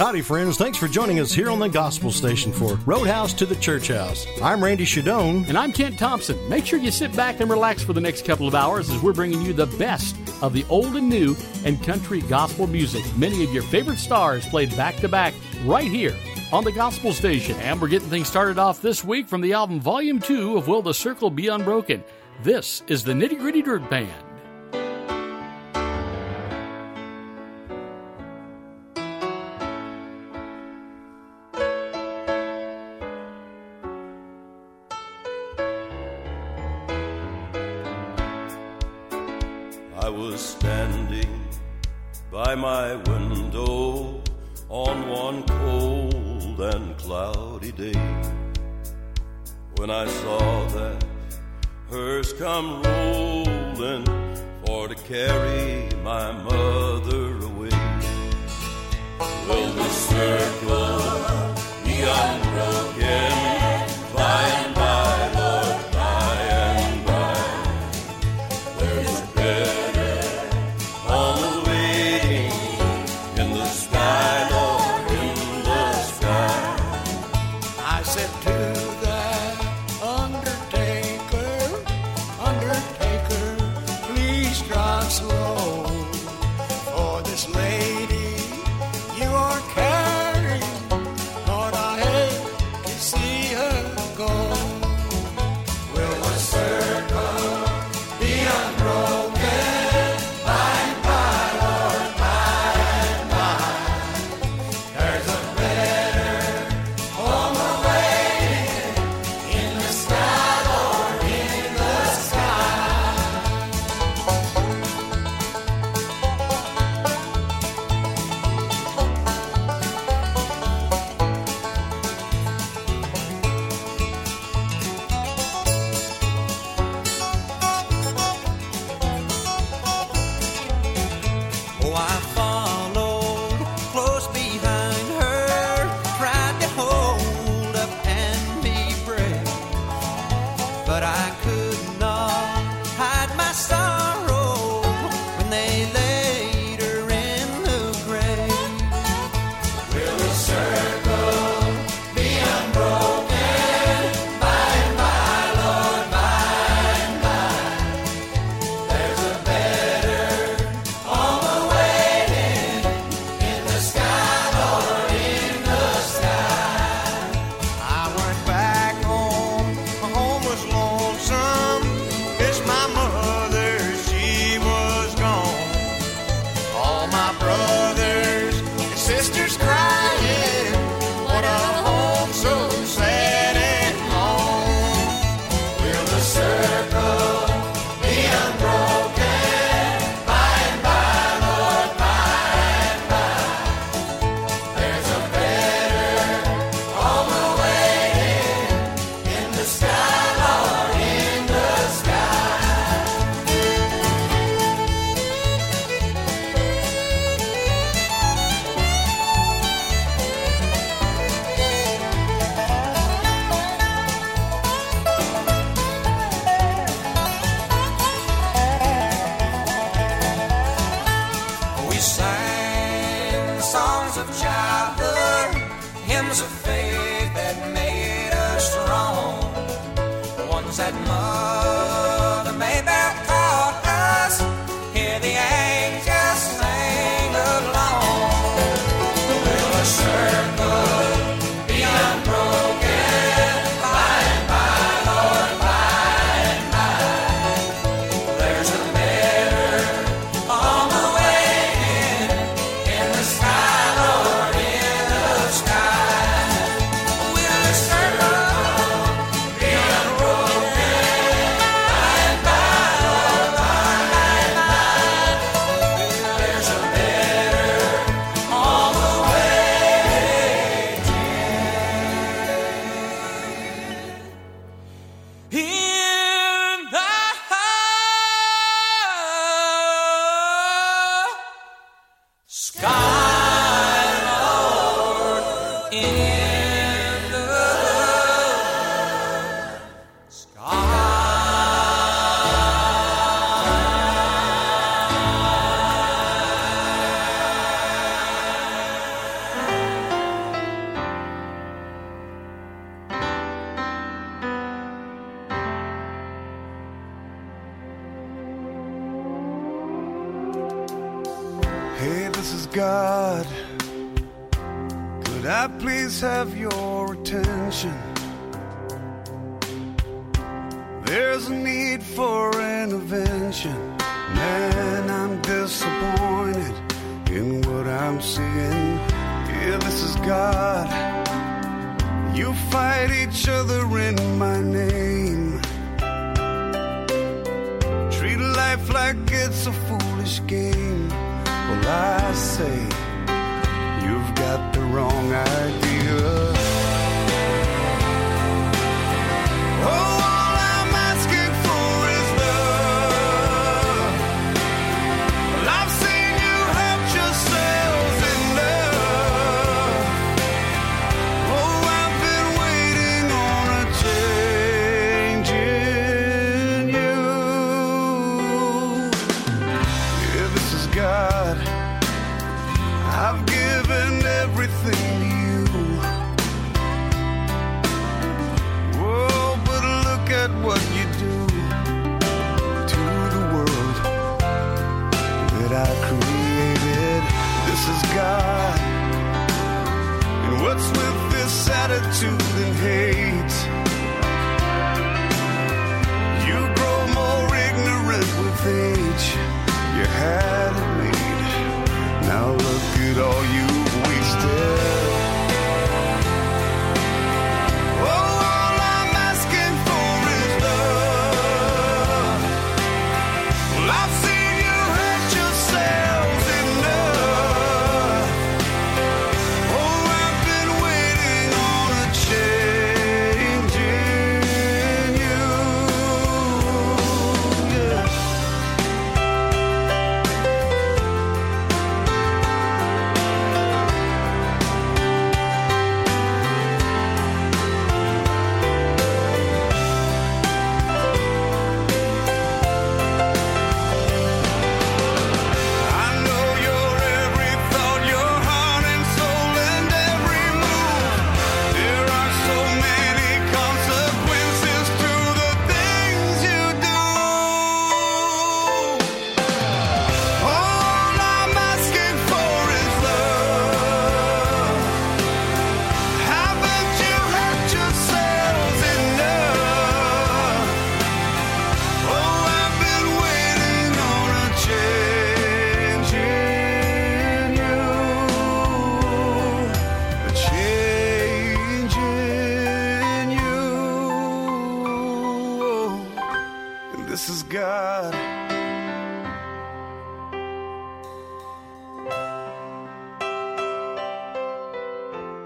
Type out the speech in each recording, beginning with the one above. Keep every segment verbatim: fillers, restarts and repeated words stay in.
Howdy, friends. Thanks for joining us here on the Gospel Station for Roadhouse to the Church House. I'm Randy Shadoan. And I'm Kent Thompson. Make sure you sit back and relax for the next couple of hours as we're bringing you the best of the old and new and country gospel music. Many of your favorite stars played back-to-back right here on the Gospel Station. And we're getting things started off this week from the album Volume two of Will the Circle Be Unbroken. This is the Nitty Gritty Dirt Band. By my window on one cold and cloudy day, when I saw that hearse come rolling for to carry my mother away. Will the circle be unbroken? By and by, Lord, by and by. There's better God, could I please have your attention? There's a need for intervention. Man, I'm disappointed in what I'm seeing. Yeah, this is God. You fight each other in my name. Treat life like it's a foolish game. Well, I say, you've got the wrong idea. Oh! Attitude and hate, you grow more ignorant with age. You had it made, now look at all you've wasted.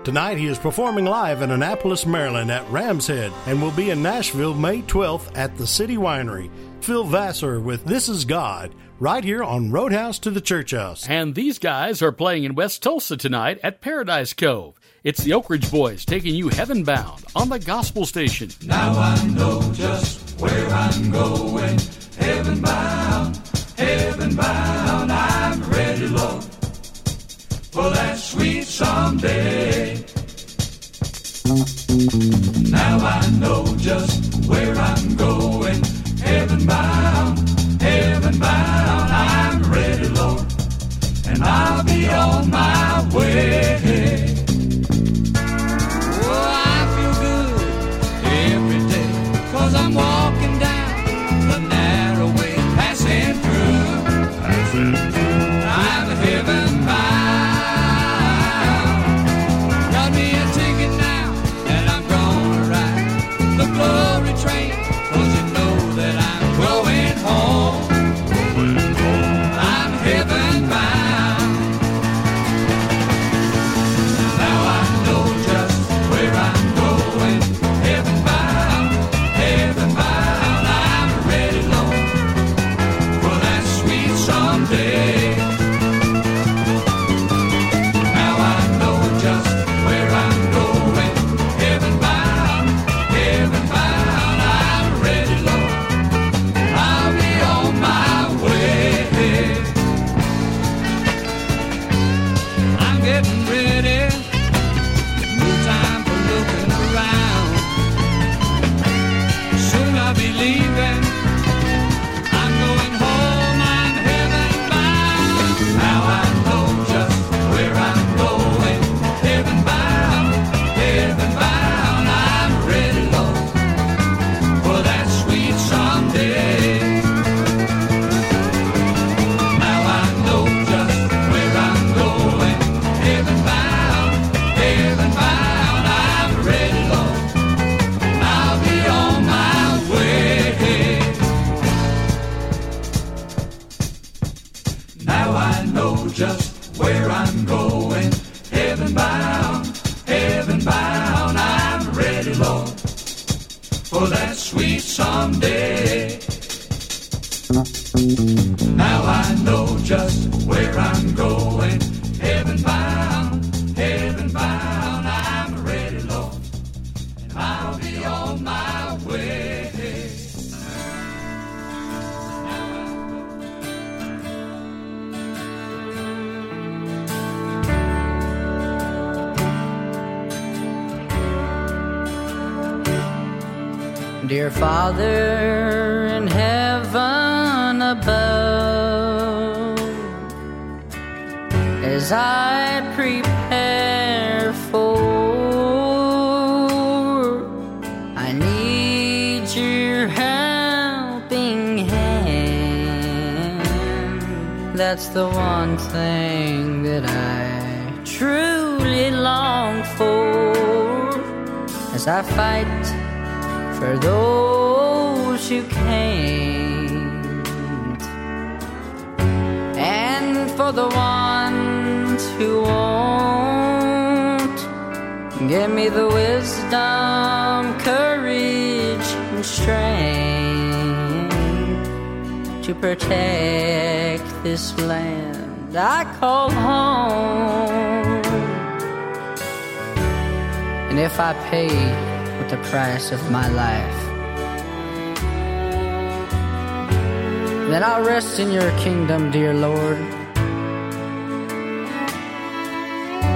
Tonight he is performing live in Annapolis, Maryland at Ramshead and will be in Nashville May twelfth at the City Winery. Phil Vassar with This Is God right here on Roadhouse to the Church House. And these guys are playing in West Tulsa tonight at Paradise Cove. It's the Oak Ridge Boys taking you heaven bound on the Gospel Station. Now I know just where I'm going. Heaven bound, heaven bound, I'm ready, Lord, for that sweet someday. Now I know just where I'm going. Heaven bound, heaven bound, I'm ready, Lord, and I'll be on my way. Oh, I feel good every day, 'cause I'm walking down the narrow way, passing through, passing through, I'm heaven bound. I'm going home, I'm heaven bound. Now I know just Dear Father in heaven above, as I prepare for, I need your helping hand. That's the one thing that I truly long for, as I fight for those who can't, and for the ones who won't. Give me the wisdom, courage, and strength to protect this land I call home. And if I pay the price of my life, then I'll rest in your kingdom, dear Lord.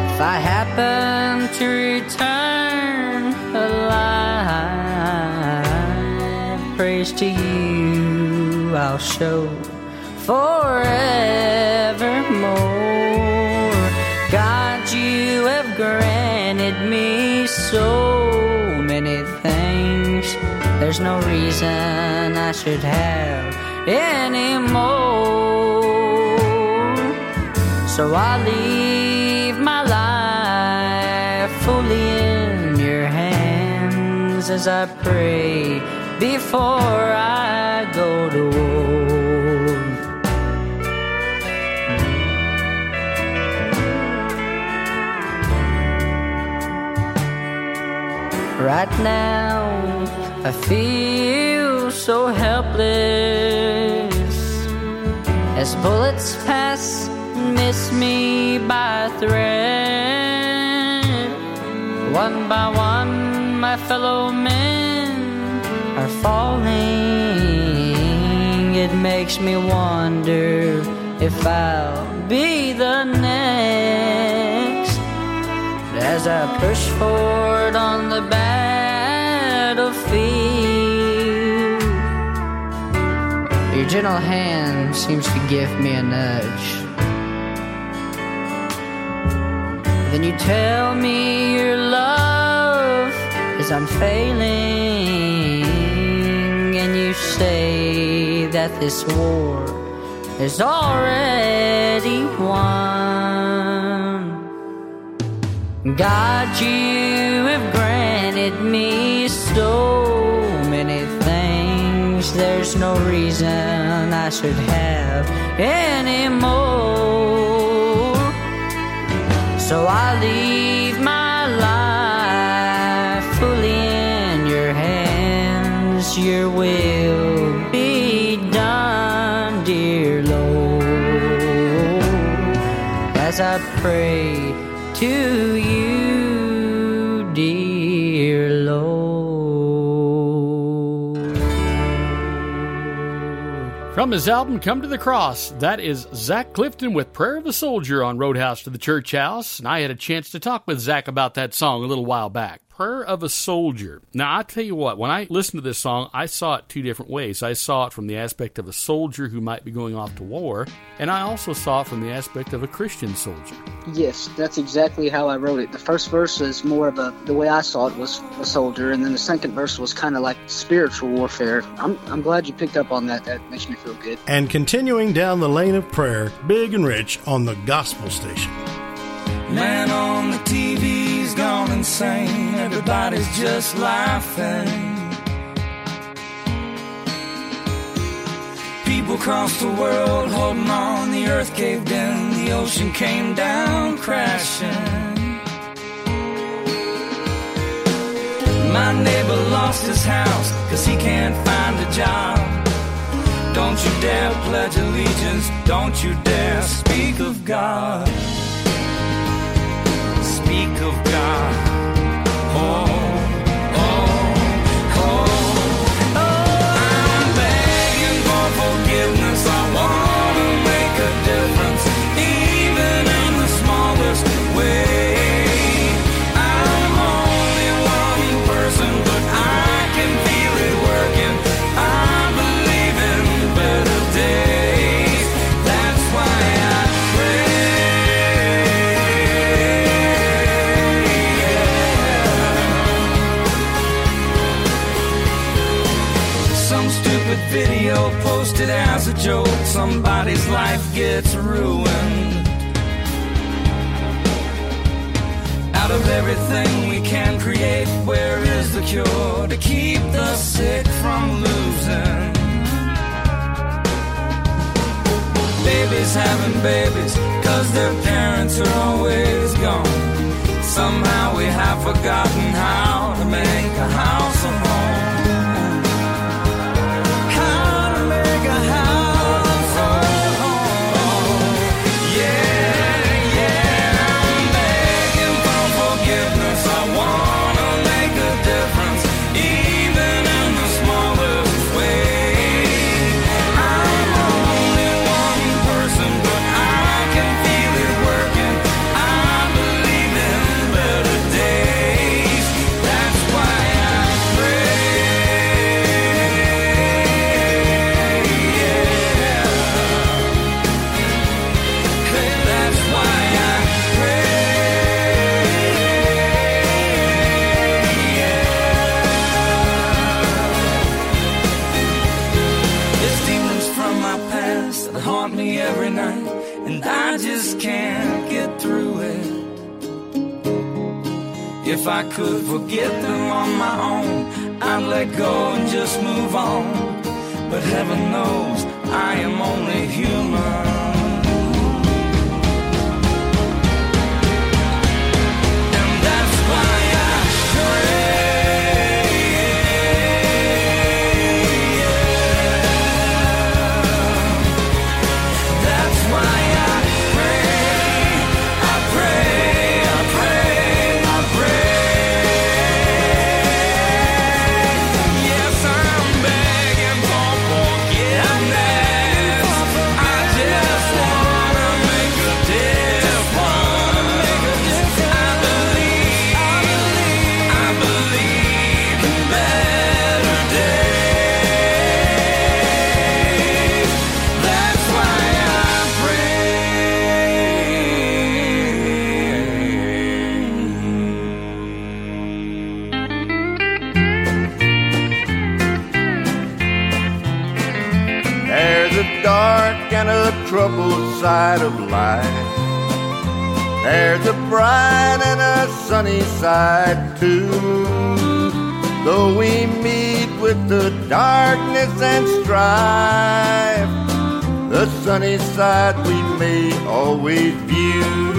If I happen to return alive, praise to you I'll show forevermore. God, you have granted me so many things, there's no reason I should have any more. So I leave my life fully in your hands as I pray before I go to war. Right now, I feel so helpless as bullets pass and miss me by a thread. One by one, my fellow men are falling. It makes me wonder if I'll be the next. As I push forward on the battlefield, your gentle hand seems to give me a nudge. Then you tell me your love is unfailing, and you say that this war is already won. God, you have granted me so many things, there's no reason I should have any more. So I leave my life fully in your hands, your will be done, dear Lord, as I pray to you, dear Lord. From his album, Come to the Cross, that is Zach Clifton with Prayer of the Soldier on Roadhouse to the Church House. And I had a chance to talk with Zach about that song a little while back. Prayer of a Soldier. Now, I tell you what, when I listened to this song, I saw it two different ways. I saw it from the aspect of a soldier who might be going off to war, and I also saw it from the aspect of a Christian soldier. Yes, that's exactly how I wrote it. The first verse is more of a, the way I saw it was a soldier, and then the second verse was kind of like spiritual warfare. I'm I'm glad you picked up on that. That makes me feel good. And continuing down the lane of prayer, Big and Rich on the Gospel Station. Man on the T V's gone insane, everybody's just laughing. People crossed the world holding on, the earth caved in, the ocean came down crashing. My neighbor lost his house 'cause he can't find a job. Don't you dare pledge allegiance, don't you dare speak of God. Speak of God. Oh, oh, oh, oh. I'm begging for forgiveness. I want to make a difference, even in the smallest way. I'm only one person, but I can feel it working. still posted as a joke. Somebody's life gets ruined. Out of everything we can create, where is the cure to keep the sick from losing? Babies having babies, cause their parents are always gone. Somehow we have forgotten how to make a house a home. How to make a house a home. Yeah, yeah, I'm begging for forgiveness. I wanna make a difference, even in the smallest way. I'm only one person, but I can feel it working. I believe in better days. That's why I pray. Yeah. Hey, that's why I pray. Yeah. There's demons from my past that haunt me every night, and I just can't get through it. If I could forget them on my own, I'd let go and just move on. But heaven knows I am only human. And that's why I pray. That's why I pray. I pray, I pray, I pray. Yes, I'm begging for forgiveness. I just wanna make a difference. I believe, I believe in better days. That's why I pray. There's a dark and a troubled side of life. There's a bright and a sunny side too. Though we meet with the darkness and strife, the sunny side we may always view.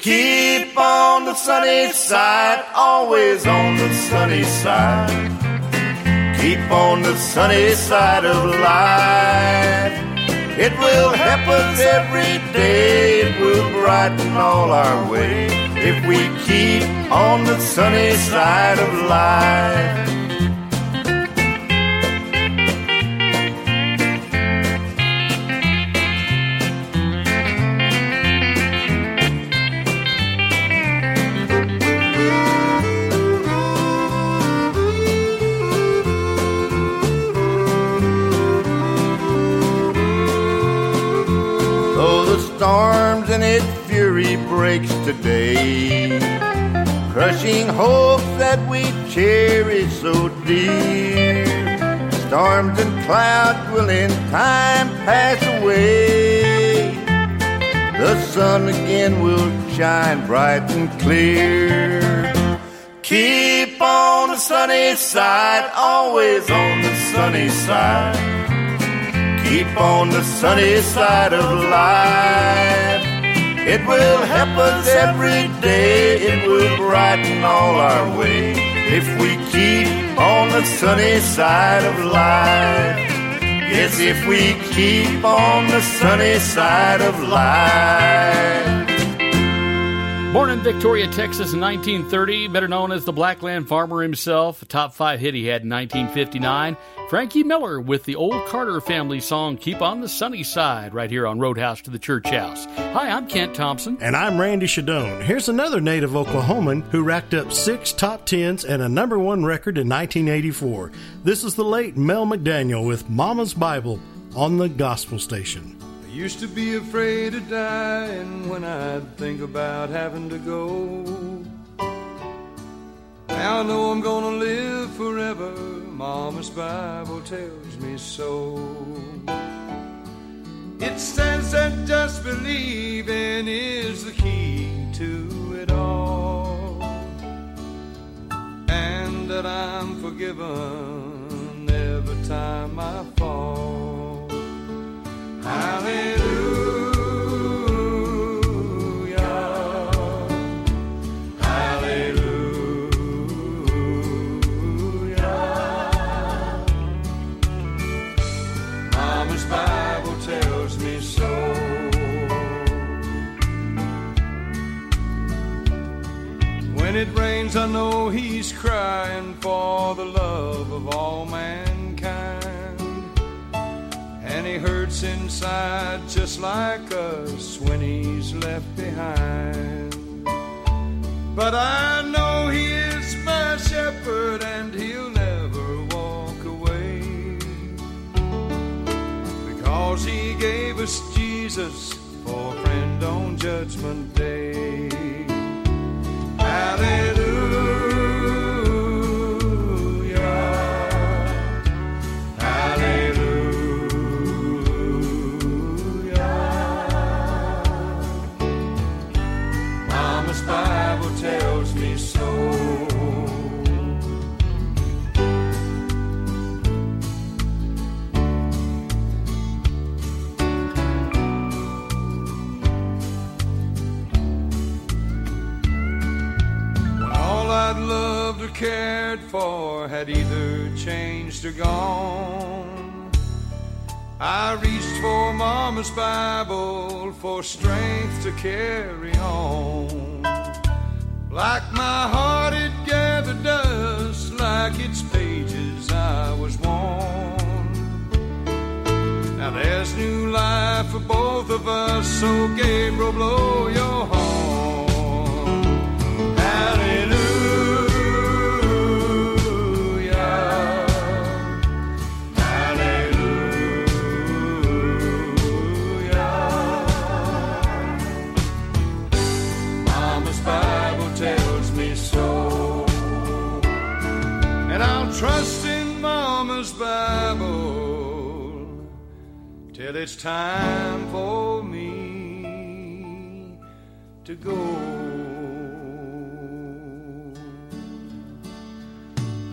Keep on the sunny side, always on the sunny side. Keep on the sunny side of life. It will help us every day. It will brighten all our way if we keep on the sunny side of life. Though the storms and its fury breaks today, crushing hopes that we cherish so dear, storms and clouds will in time pass away. The sun again will shine bright and clear. Keep on the sunny side, always on the sunny side. Keep on the sunny side of life. It will help us every day. It will brighten all our way if we keep on the sunny side of life. Yes, if we keep on the sunny side of life. Born in Victoria, Texas in nineteen thirty, better known as the Blackland Farmer himself, a top five hit he had in nineteen fifty-nine, Frankie Miller with the old Carter family song, Keep on the Sunny Side, right here on Roadhouse to the Church House. Hi, I'm Kent Thompson. And I'm Randy Shadoan. Here's another native Oklahoman who racked up six top tens and a number one record in nineteen eighty-four. This is the late Mel McDaniel with Mama's Bible on the Gospel Station. I used to be afraid of dying when I'd think about having to go. Now I know I'm gonna live forever. Mama's Bible tells me so. It says that just believing is the key to it all, and that I'm forgiven every time I fall. Hallelujah. When it rains, I know he's crying for the love of all mankind, and he hurts inside just like us when he's left behind. But I know he is my shepherd, and he'll never walk away, because he gave us Jesus for a friend on Judgment Day. Hallelujah, hallelujah, Mama's Bible tells me so. Loved or cared for had either changed or gone, I reached for Mama's Bible for strength to carry on. Like my heart it gathered dust, like its pages I was worn. Now there's new life for both of us, so Gabriel, blow your horn. Hallelujah. Trust in Mama's Bible till it's time for me to go.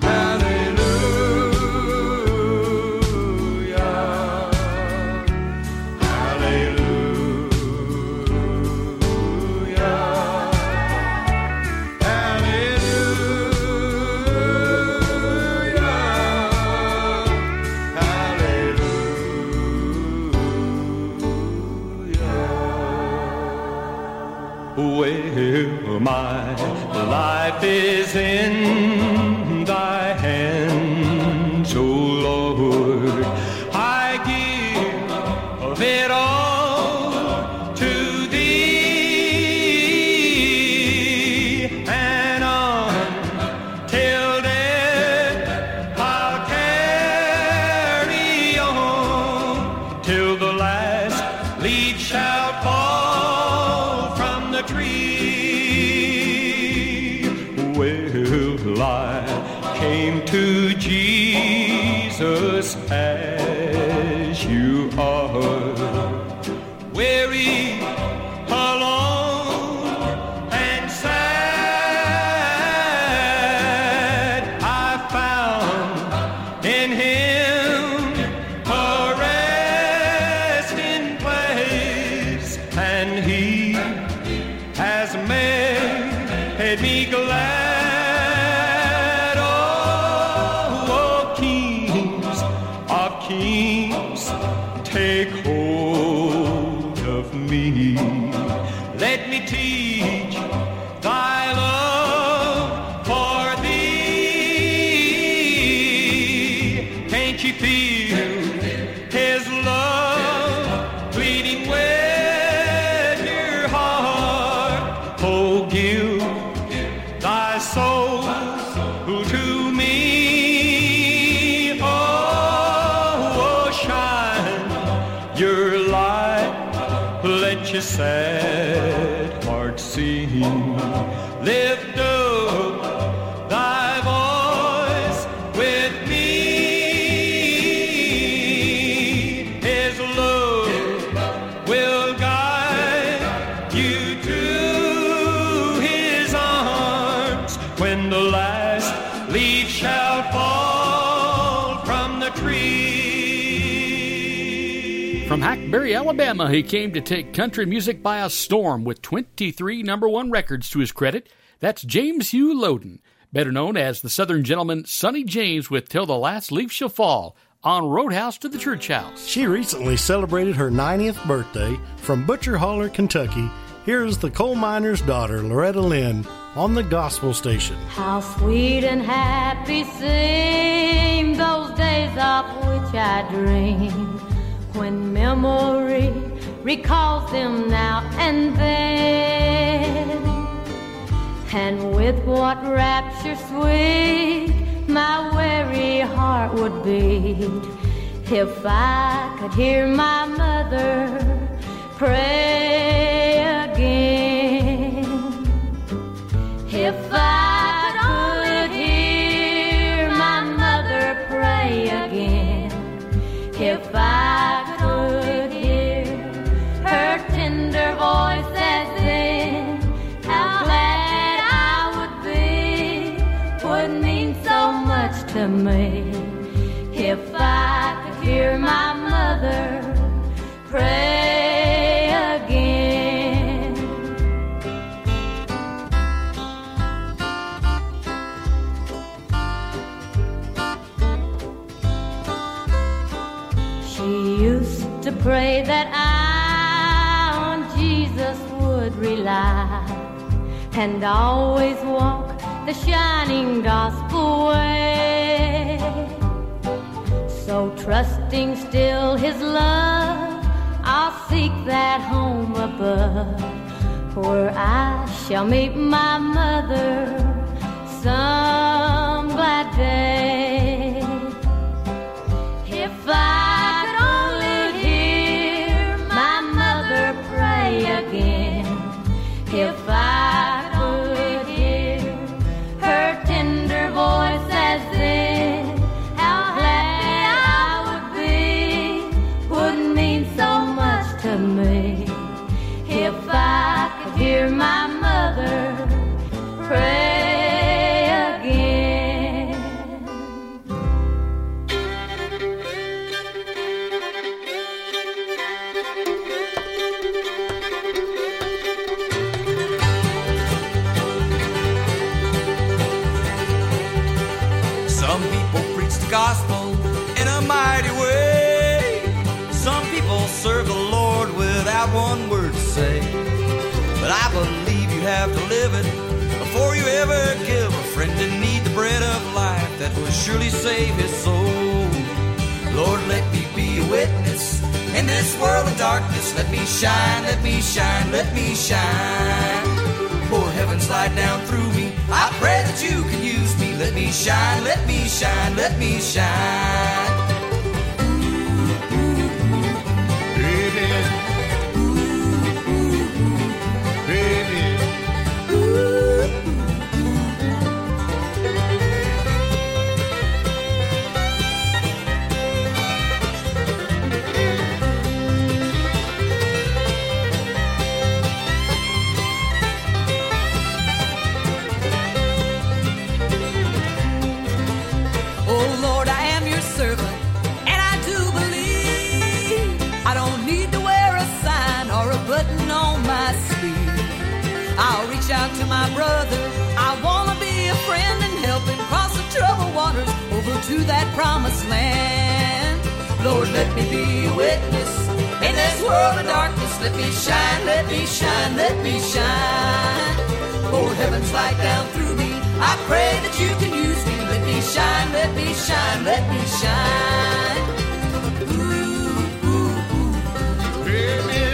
Hallelujah. Well, my life is in thy hands, O Lord. I give it all to thee, and until death I'll carry on till the last leaf shall fall from the tree. To Jesus as you are, weary, alone, and sad, I found in him a resting place, and he has made me glad. Sad heart, see, lift up thy when the last leaf shall fall from the tree. From Hackberry, Alabama, he came to take country music by a storm with twenty-three number one records to his credit. That's James Hugh Loden, better known as the Southern gentleman Sonny James with Till the Last Leaf Shall Fall on Roadhouse to the Church House. She recently celebrated her ninetieth birthday from Butcher Holler, Kentucky. Here's the coal miner's daughter, Loretta Lynn, on the Gospel Station. How sweet and happy seem those days of which I dream, when memory recalls them now and then. And with what rapture sweet my weary heart would beat, if I could hear my mother pray again. If I could hear my mother pray again, if I could hear her tender voice as then, how glad I would be, would mean so much to me, if I could hear my mother pray. Pray that I on Jesus would rely, and always walk the shining gospel way. So trusting still his love, I'll seek that home above, where I shall meet my mother some glad day. If I If I could hear her tender voice as then, how glad I would be, would mean so much to me, if I could hear my mother pray. Gospel in a mighty way. Some people serve the Lord without one word to say. But I believe you have to live it before you ever give a friend in need the bread of life that will surely save his soul. Lord, let me be a witness in this world of darkness. Let me shine, let me shine, let me shine. Pour heaven's light down through me. I pray that you can use me. Let me shine, let me shine, let me shine. Baby, baby. I'll reach out to my brother. I want to be a friend and help him cross the troubled waters over to that promised land. Lord, let me be a witness in this world of darkness. Let me shine, let me shine, let me shine. Pour heaven's light down through me. I pray that you can use me. Let me shine, let me shine, let me shine. Ooh, ooh, ooh. Amen.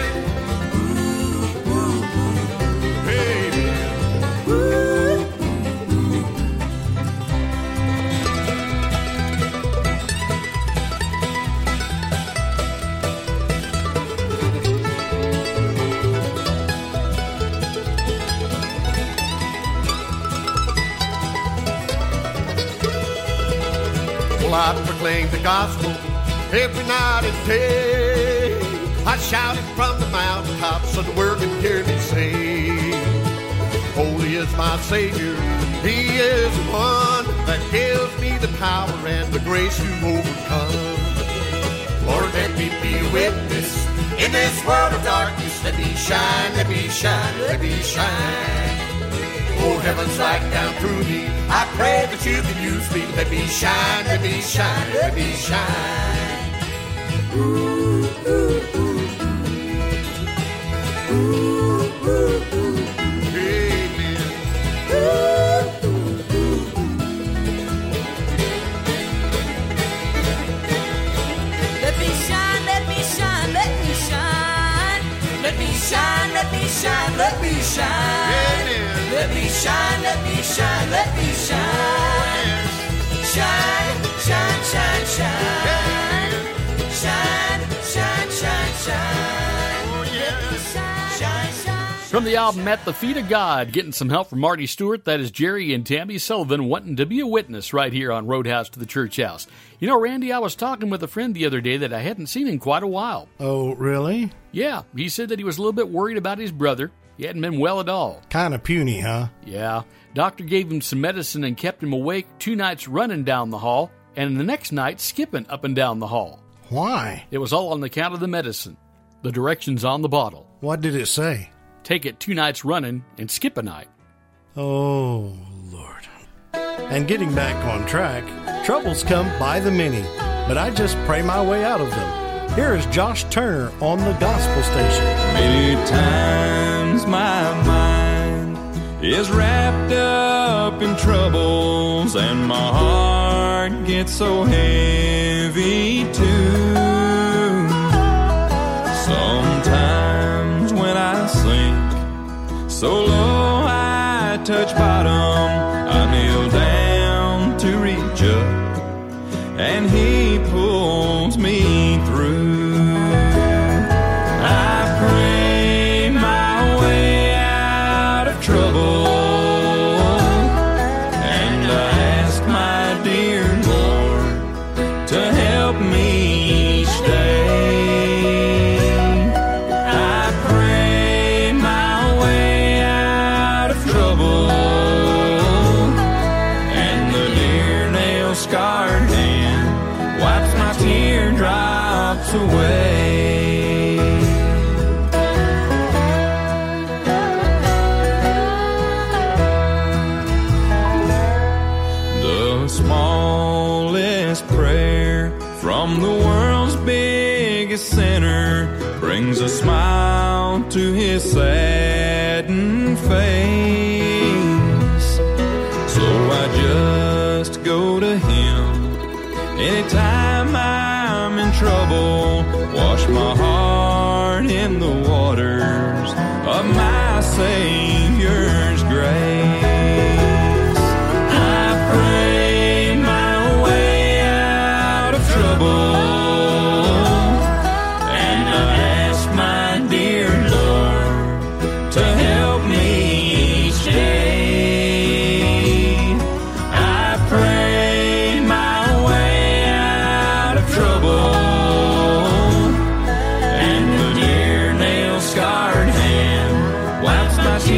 I proclaimed the gospel every night and day. I shouted from the mountaintops so the world could hear me sing. Holy is my Savior. He is the one that gives me the power and the grace to overcome. Lord, let me be a witness in this world of darkness. Let me shine, let me shine, let me shine. Oh, heaven's light down through me. I pray that you can use me. Let me shine, let me shine, let me shine. Ooh, ooh, ooh. Ooh, ooh, ooh. Amen. Ooh, ooh, ooh. Let me shine, let me shine, let me shine. Let me shine, let me shine, let me shine. Amen. Let me shine, let me shine, let me shine. Shine, shine, shine, shine. Shine, shine, shine, shine. Let me shine, shine, shine. From the album At the Feet of God, getting some help from Marty Stuart, that is Jerry and Tammy Sullivan wanting to be a witness right here on Roadhouse to the Church House. You know, Randy, I was talking with a friend the other day that I hadn't seen in quite a while. Oh, really? Yeah, he said that he was a little bit worried about his brother. He hadn't been well at all. Kind of puny, huh? Yeah. Doctor gave him some medicine and kept him awake two nights running down the hall, and the next night skipping up and down the hall. Why? It was all on account of the medicine. The directions on the bottle. What did it say? Take it two nights running and skip a night. Oh, Lord. And getting back on track, troubles come by the many, but I just pray my way out of them. Here is Josh Turner on the Gospel Station. Many times my mind is wrapped up in troubles, and my heart gets so heavy too. Sometimes when I sink so low I touch bottom, I kneel down to reach up, and He pulls me through. To His saddened face, so I just go to Him anytime I'm in trouble. Wash my heart in the waters of my Savior's grace. Wipes my tears.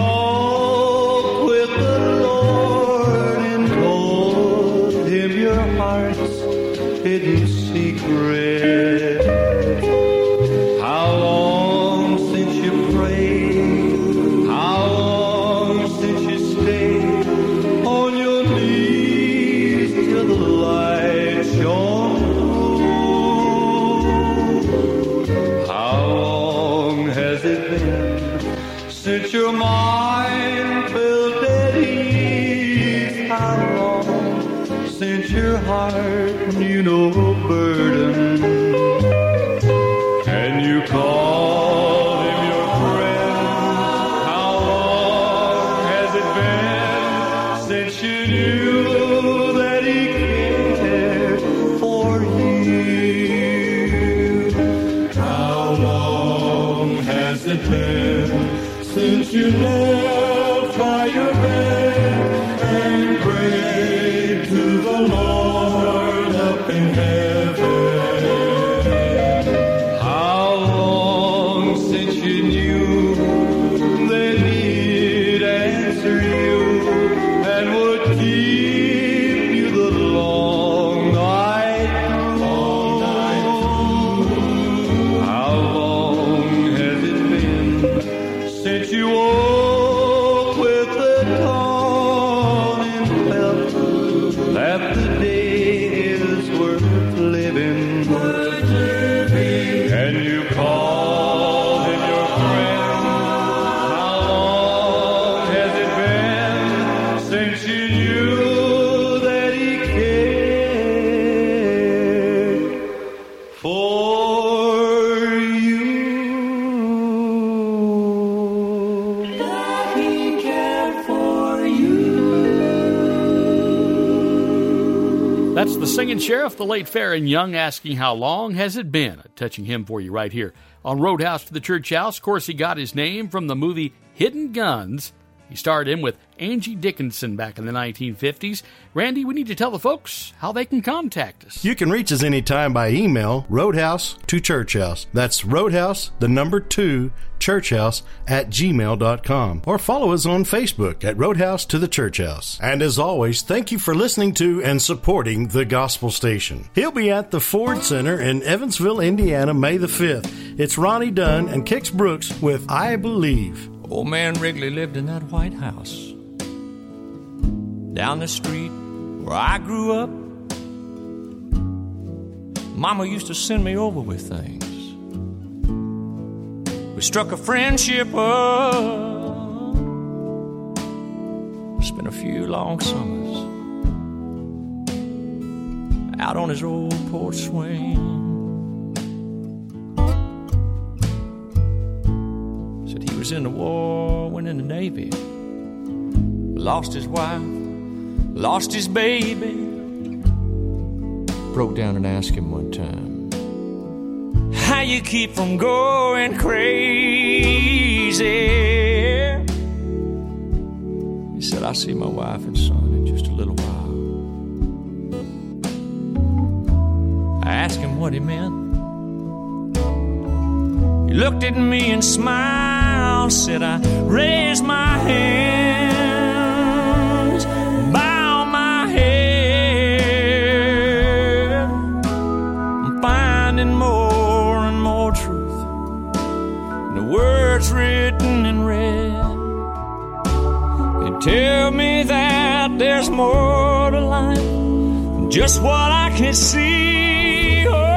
Talk with the Lord and told him your heart's hidden secret. How long since you prayed? How long since you stayed on your knees till the light shone through? How long has it been since your mind felt at ease? How long since your heart knew no burden? Can you call him your friend? How long has it been since you knew that he cared for you? How long has it been since you knelt by your bed and prayed to the Lord? In heaven. How long since you knew that he'd answer you and would keep you the long night through? How long has it been since you woke with the dawn and felt that the day singing sheriff, the late Farron Young, asking how long has it been, touching him for you right here on Roadhouse to the Church House. Of course, he got his name from the movie Hidden Guns. He starred in with Angie Dickinson back in the nineteen fifties. Randy, we need to tell the folks how they can contact us. You can reach us anytime by email, Roadhouse to Church House. That's Roadhouse, the number two, churchhouse at gmail dot com. Or follow us on Facebook at Roadhouse to the Church House. And as always, thank you for listening to and supporting the Gospel Station. He'll be at the Ford Center in Evansville, Indiana, May the fifth. It's Ronnie Dunn and Kix Brooks with I Believe. Old man Wrigley lived in that White House down the street where I grew up. Mama used to send me over with things. We struck a friendship up. Spent a few long summers out on his old porch swing. Was in the war, went in the Navy, lost his wife, lost his baby. Broke down and asked him one time, how you keep from going crazy? He said, I see my wife and son in just a little while. I asked him what he meant. He looked at me and smiled. Said I raise my hands, bow my head. I'm finding more and more truth in the words written in red. They tell me that there's more to life than just what I can see. Oh, I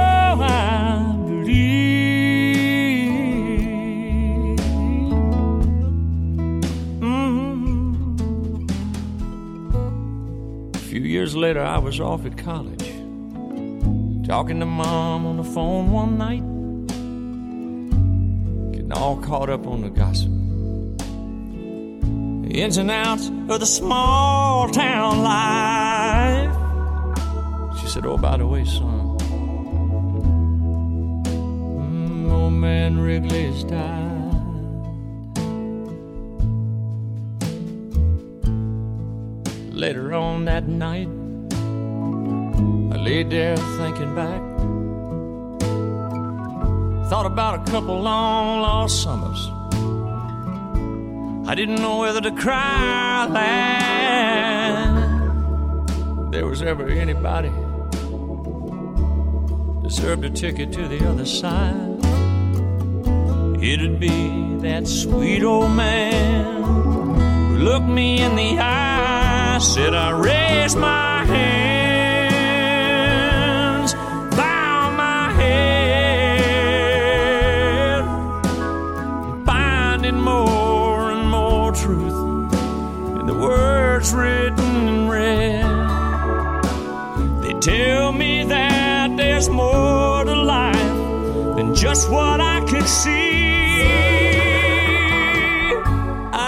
years later, I was off at college, talking to Mom on the phone one night, getting all caught up on the gossip, the ins and outs of the small town life. She said, oh, by the way, son, mm, old man Wrigley's died. Later on that night, I laid there thinking back. Thought about a couple long lost summers I I didn't know whether to cry or laugh. There was ever anybody deserved a ticket to the other side. It'd be that sweet old man who looked me in the eye, said, I raised my hands, bow my head, finding more and more truth in the words written in red. They tell me that there's more to life than just what I can see.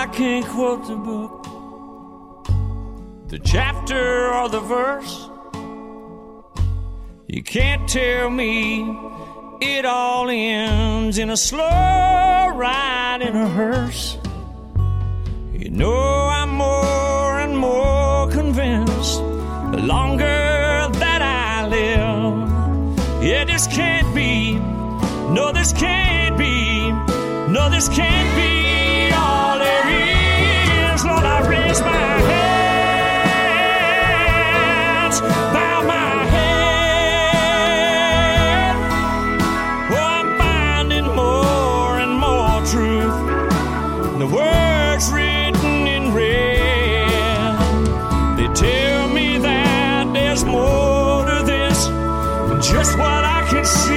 I can't quote the book, the chapter or the verse. You can't tell me it all ends in a slow ride in a hearse. You know I'm more and more convinced the longer that I live. Yeah, this can't be, no, this can't be, no, this can't be all there is. Lord, I raise my hands, bow my head. Oh, I'm finding more and more truth, the words written in red. They tell me that there's more just what I can see.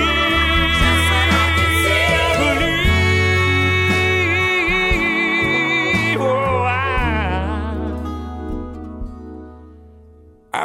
I believe, oh, I, I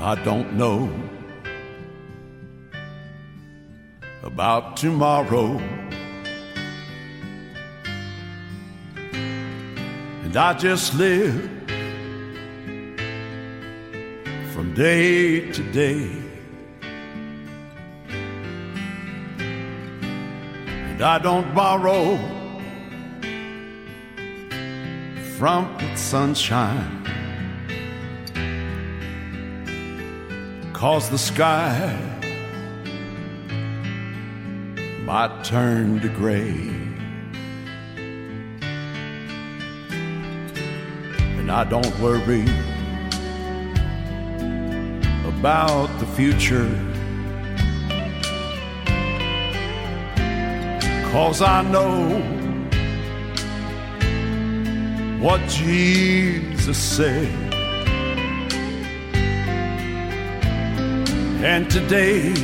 I don't know about tomorrow, and I just live from day to day, and I don't borrow from the sunshine, 'cause the sky might turn to gray. And I don't worry about the future, 'cause I know what Jesus said. And today,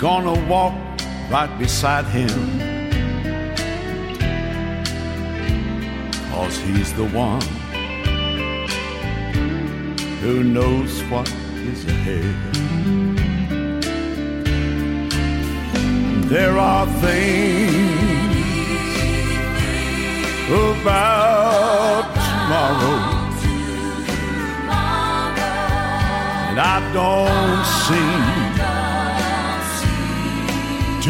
gonna walk right beside him, 'cause he's the one who knows what is ahead. There are things about tomorrow I don't seem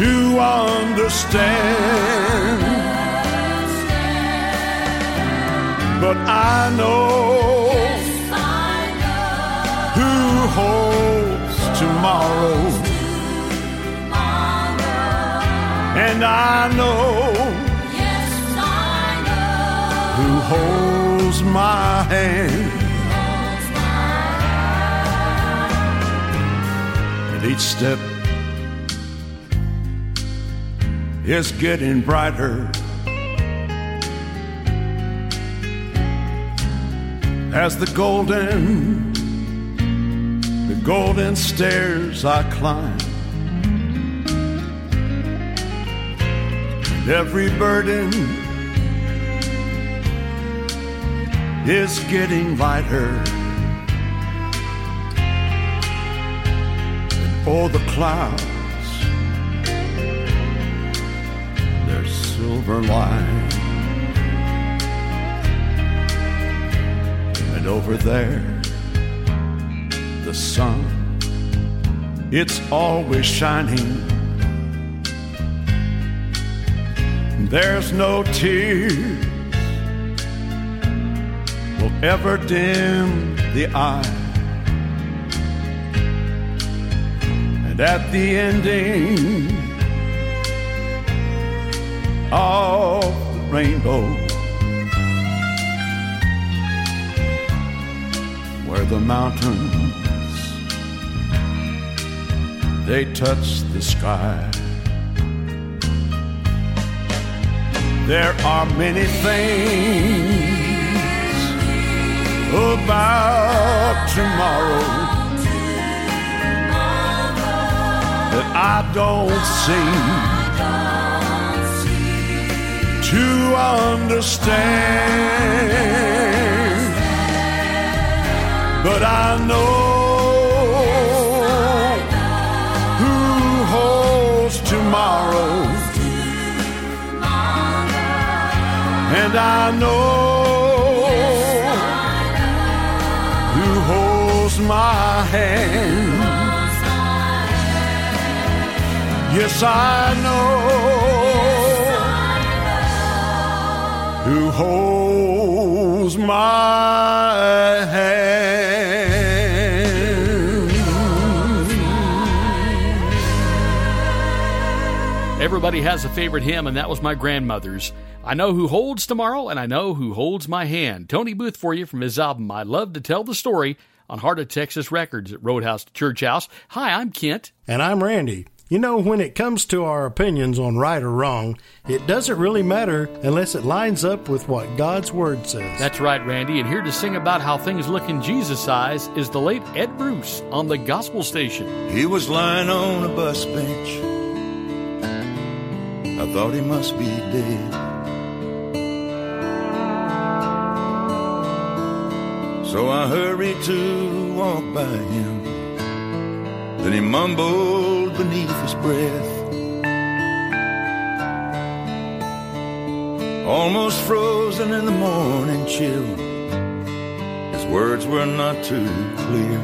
to understand, but I know who holds tomorrow, and I know who holds my hand. Each step is getting brighter as the golden, the golden stairs I climb. And every burden is getting lighter. Oh, the clouds, there's silver line. And over there, the sun, it's always shining. There's no tear will ever dim the eye. And at the ending of the rainbow, where the mountains, they touch the sky, there are many things about tomorrow that I don't seem to understand. But I know who holds tomorrow, and I know who holds my hand. Yes, I know who holds my hand. Everybody has a favorite hymn, and that was my grandmother's. I know who holds tomorrow, and I know who holds my hand. Tony Booth for you from his album, I Love to Tell the Story, on Heart of Texas Records at Roadhouse to Church House. Hi, I'm Kent. And I'm Randy. You know, when it comes to our opinions on right or wrong, it doesn't really matter unless it lines up with what God's Word says. That's right, Randy. And here to sing about how things look in Jesus' eyes is the late Ed Bruce on the Gospel Station. He was lying on a bus bench. I thought he must be dead. So I hurried to walk by him. Then he mumbled beneath his breath, almost frozen in the morning chill. His words were not too clear.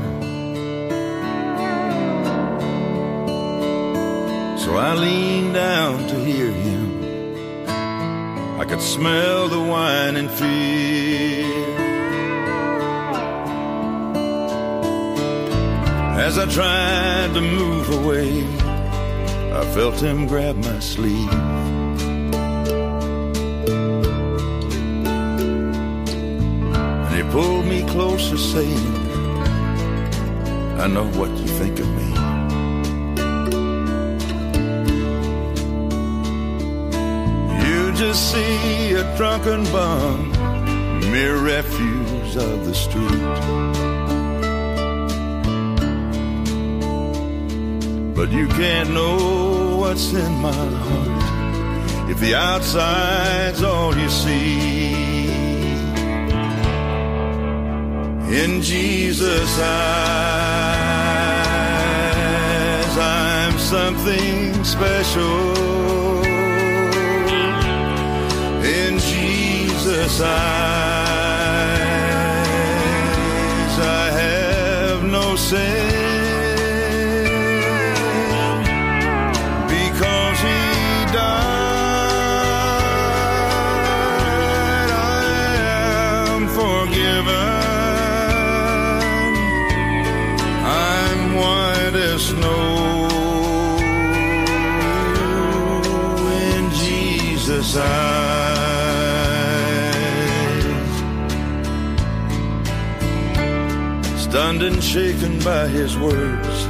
So I leaned down to hear him. I could smell the wine and fear. As I tried to move away, I felt him grab my sleeve. And he pulled me closer, saying, I know what you think of me. You just see a drunken bum, mere refuse of the street. But you can't know what's in my heart if the outside's all you see. In Jesus' eyes, I'm something special. In Jesus' eyes, I have no sin. Stunned and shaken by his words,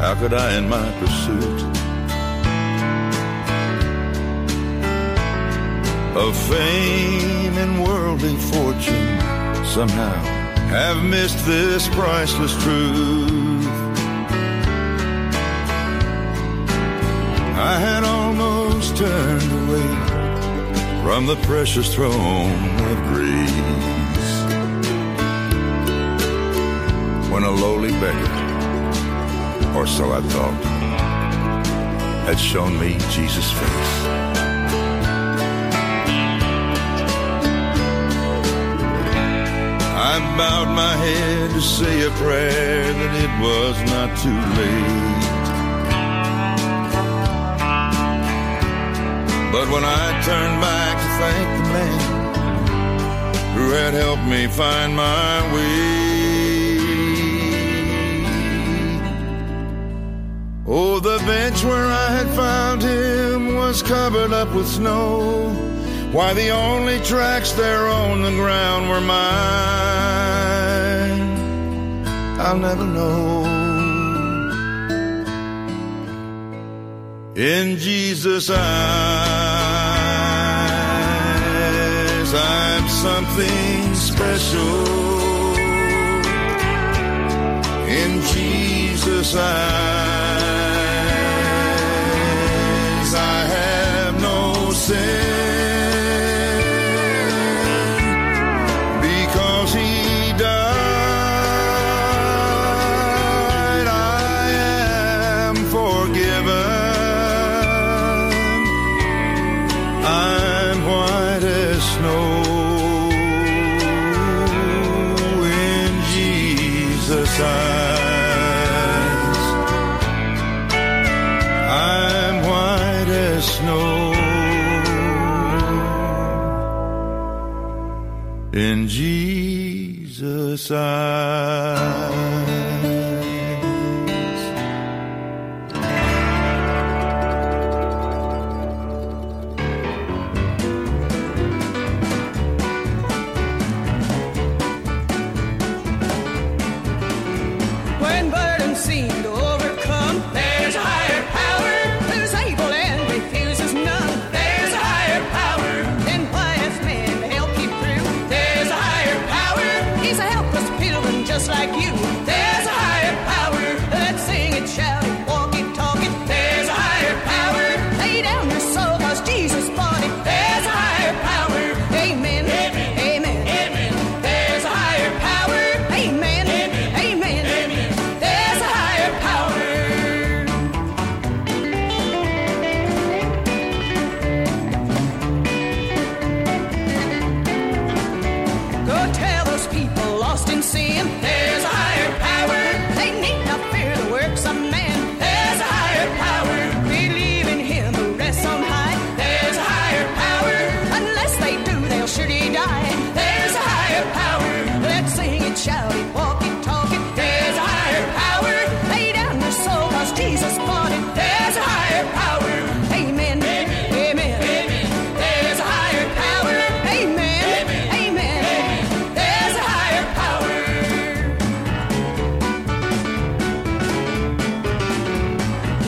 how could I in my pursuit of fame and worldly fortune somehow have missed this priceless truth? I had almost turned away from the precious throne of grace when a lowly beggar, or so I thought, had shown me Jesus' face. bowed my head to say a prayer that it was not too late. But when I turned back to thank the man who had helped me find my way, oh, the bench where I had found him was covered up with snow. Why, the only tracks there on the ground were mine. I'll never know. In Jesus' eyes, I'm something special. In Jesus' eyes, I have no sin. In Jesus' eyes. When burdens seem to overcome, there's a higher power who's able and refuses none. There's a higher power than pious men to help you through. There's a higher power. He's a helpless pilgrim just like you. There's a higher power. Let's sing it, shout it, walk it, talk it. There's a higher power. Lay down your soul 'cause Jesus bought it. There's a higher power. Amen. Amen. Amen. Amen. There's a higher power. Amen. Amen. Amen. Amen. There's a higher power. Go tell those people lost in sin. There's a higher power. They need not fear the works of man. There's a higher power. Believe in him who rests on high. There's a higher power. Unless they do, they'll surely die. There's a higher power. Let's sing it, shout it, walk it, talk it. There's a higher power. Lay down your soul 'cause Jesus bought it. There's a higher power. Amen. Amen. Amen. Amen. There's a higher power. Amen. Amen. Amen. There's a higher power.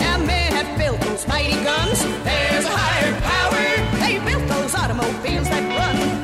Now men have built those mighty guns. There's a higher power. They built those automobiles that run.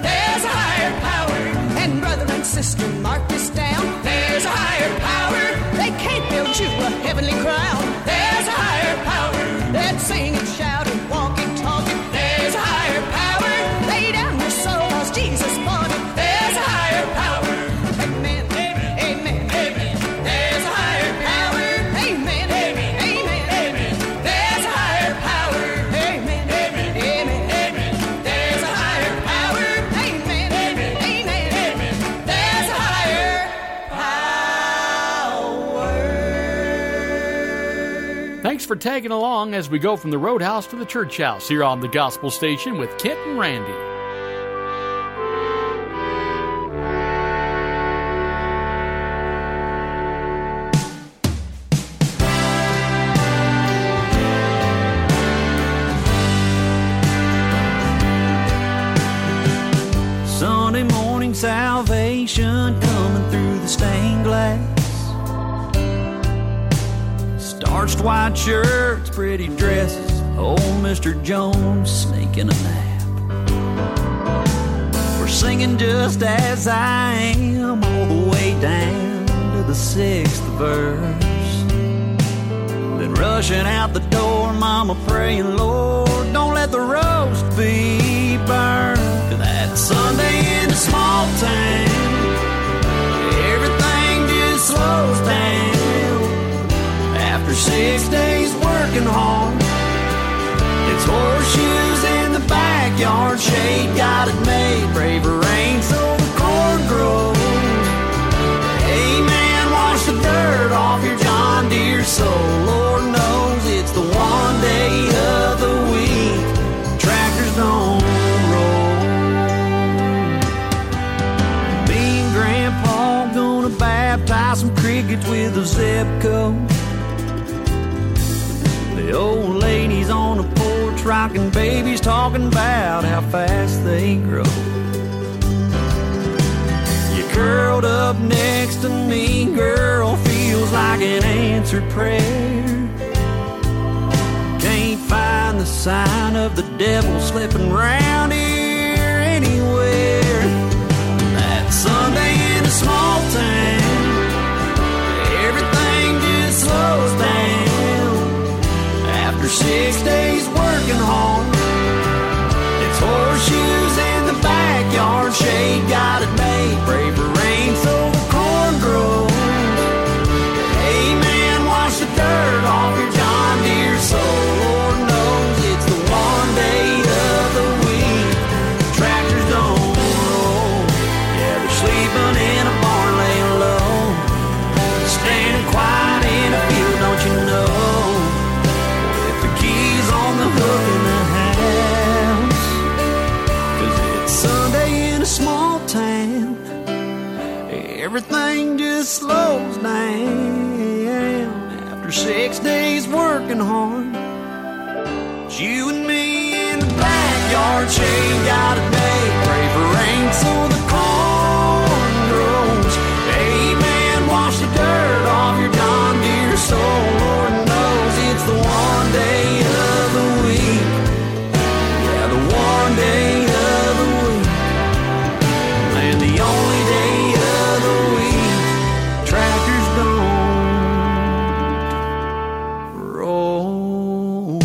There's a higher power. And brother and sister, mark this down. There's a higher power. They can't build you a heavenly crown. There's a higher power. Let's sing and shout and walk and talk it. There's a higher power. Lay down your soul 'cause Jesus bought it. There's a higher power. Amen. Amen. Amen. Amen. There's a higher power. Amen. Amen. Amen. Amen. There's a higher power. Amen. Amen. Amen. Amen. There's a higher power. Amen. Amen. Amen. Amen. There's a higher power. Thanks for tagging along as we go from the Roadhouse to the Church House here on the Gospel Station with Kent and Randy. Sunday morning salvation coming through the stained glass. Starched white shirts, pretty dresses, old Mister Jones sneaking a nap. We're singing just as I am all the way down to the sixth verse. Been rushing out the door, mama praying, Lord, don't let the roast be burned. That Sunday in a small town, everything just slows down. After six days working hard, it's horseshoes in the backyard. Shade got it made, braver rain so the corn grows. soul, Lord knows it's the one day of the week tractors don't roll. Me and Grandpa gonna baptize some crickets with a Zepco. The old ladies on the porch rocking babies talking about how fast they grow. You curled up next to me, girl, feels like an answered prayer. Can't find the sign of the devil slipping round here anywhere. That Sunday in a small town, everything just slows down. After six days working hard, it's horseshoes in the backyard. Shade got it made, pray for rain so the corn grows. Hey man, wash the dirt off your John Deere soul. Lord knows it's the one day of the week tractors don't roll. Yeah, they're sleeping in a barn laying low, standing quiet in a field, don't you know? In the house, 'cause it's Sunday in a small town, everything just slows down. After six days working hard, it's you and me in the backyard. Shade got it made, pray for rain so the corn grows. Amen, wash the dirt off your John Deere soul. Lord knows it's the one day of the week, yeah, the one day of the week, and the only day of the week tractors don't roll.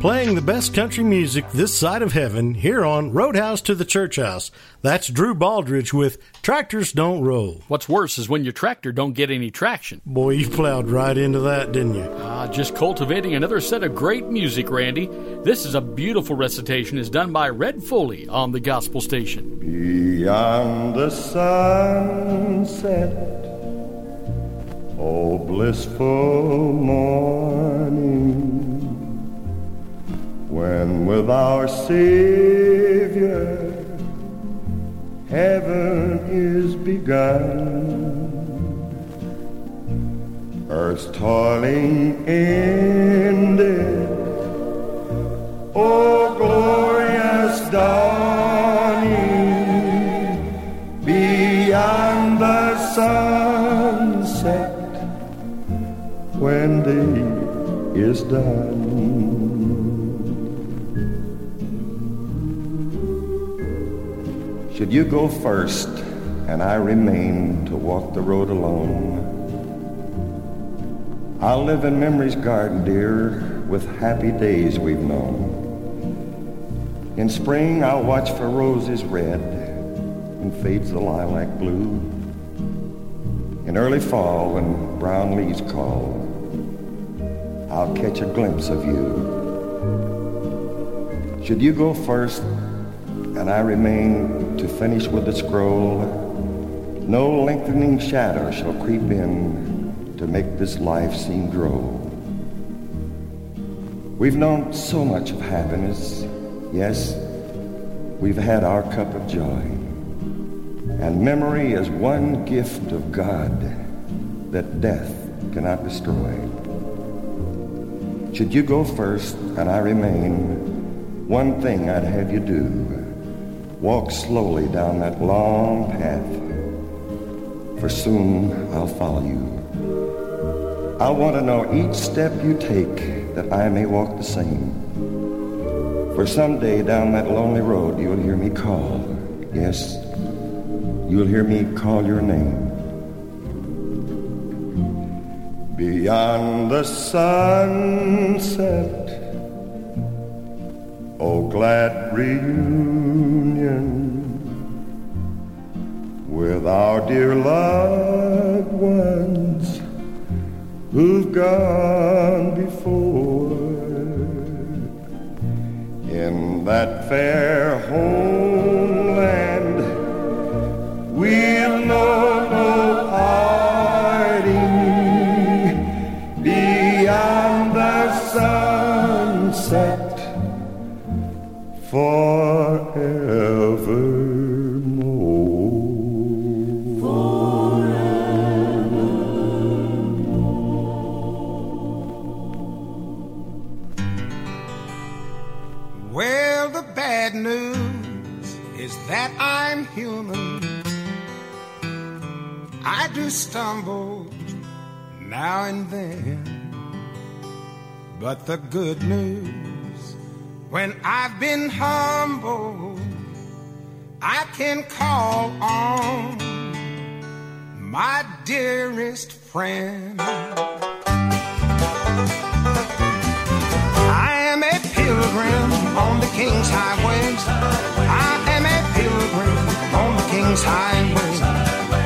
Playing the best country music this side of heaven here on Roadhouse to the Church House. That's Drew Baldridge with Tractors Don't Roll. What's worse is when your tractor don't get any traction. Boy, you plowed right into that, didn't you? Ah, just cultivating another set of great music, Randy. This is a beautiful recitation. It's done by Red Foley on the Gospel Station. Beyond the sunset, oh blissful morning, when with our Savior heaven is begun, earth's toiling ended, oh glorious dawning. Beyond the sunset, when day is done, should you go first and I remain to walk the road alone? I'll live in memory's garden, dear, with happy days we've known. In spring I'll watch for roses red and fades the lilac blue. In early fall when brown leaves call, I'll catch a glimpse of you. Should you go first and I remain to finish with the scroll, no lengthening shadow shall creep in to make this life seem droll. We've known so much of happiness, yes, we've had our cup of joy, and memory is one gift of God that death cannot destroy. Should you go first and I remain, one thing I'd have you do, walk slowly down that long path, for soon I'll follow you. I want to know each step you take, that I may walk the same. For someday down that lonely road you'll hear me call. Yes, you'll hear me call your name. Beyond the sunset, oh glad reunion, with our dear loved ones who've gone before. In that fair homeland, we'll know no parting beyond the sunset forever. Bad news is that I'm human. I do stumble now and then, but the good news, when I've been humble, I can call on my dearest friend. I am a pilgrim on the King's highways. I am a pilgrim on the King's highway.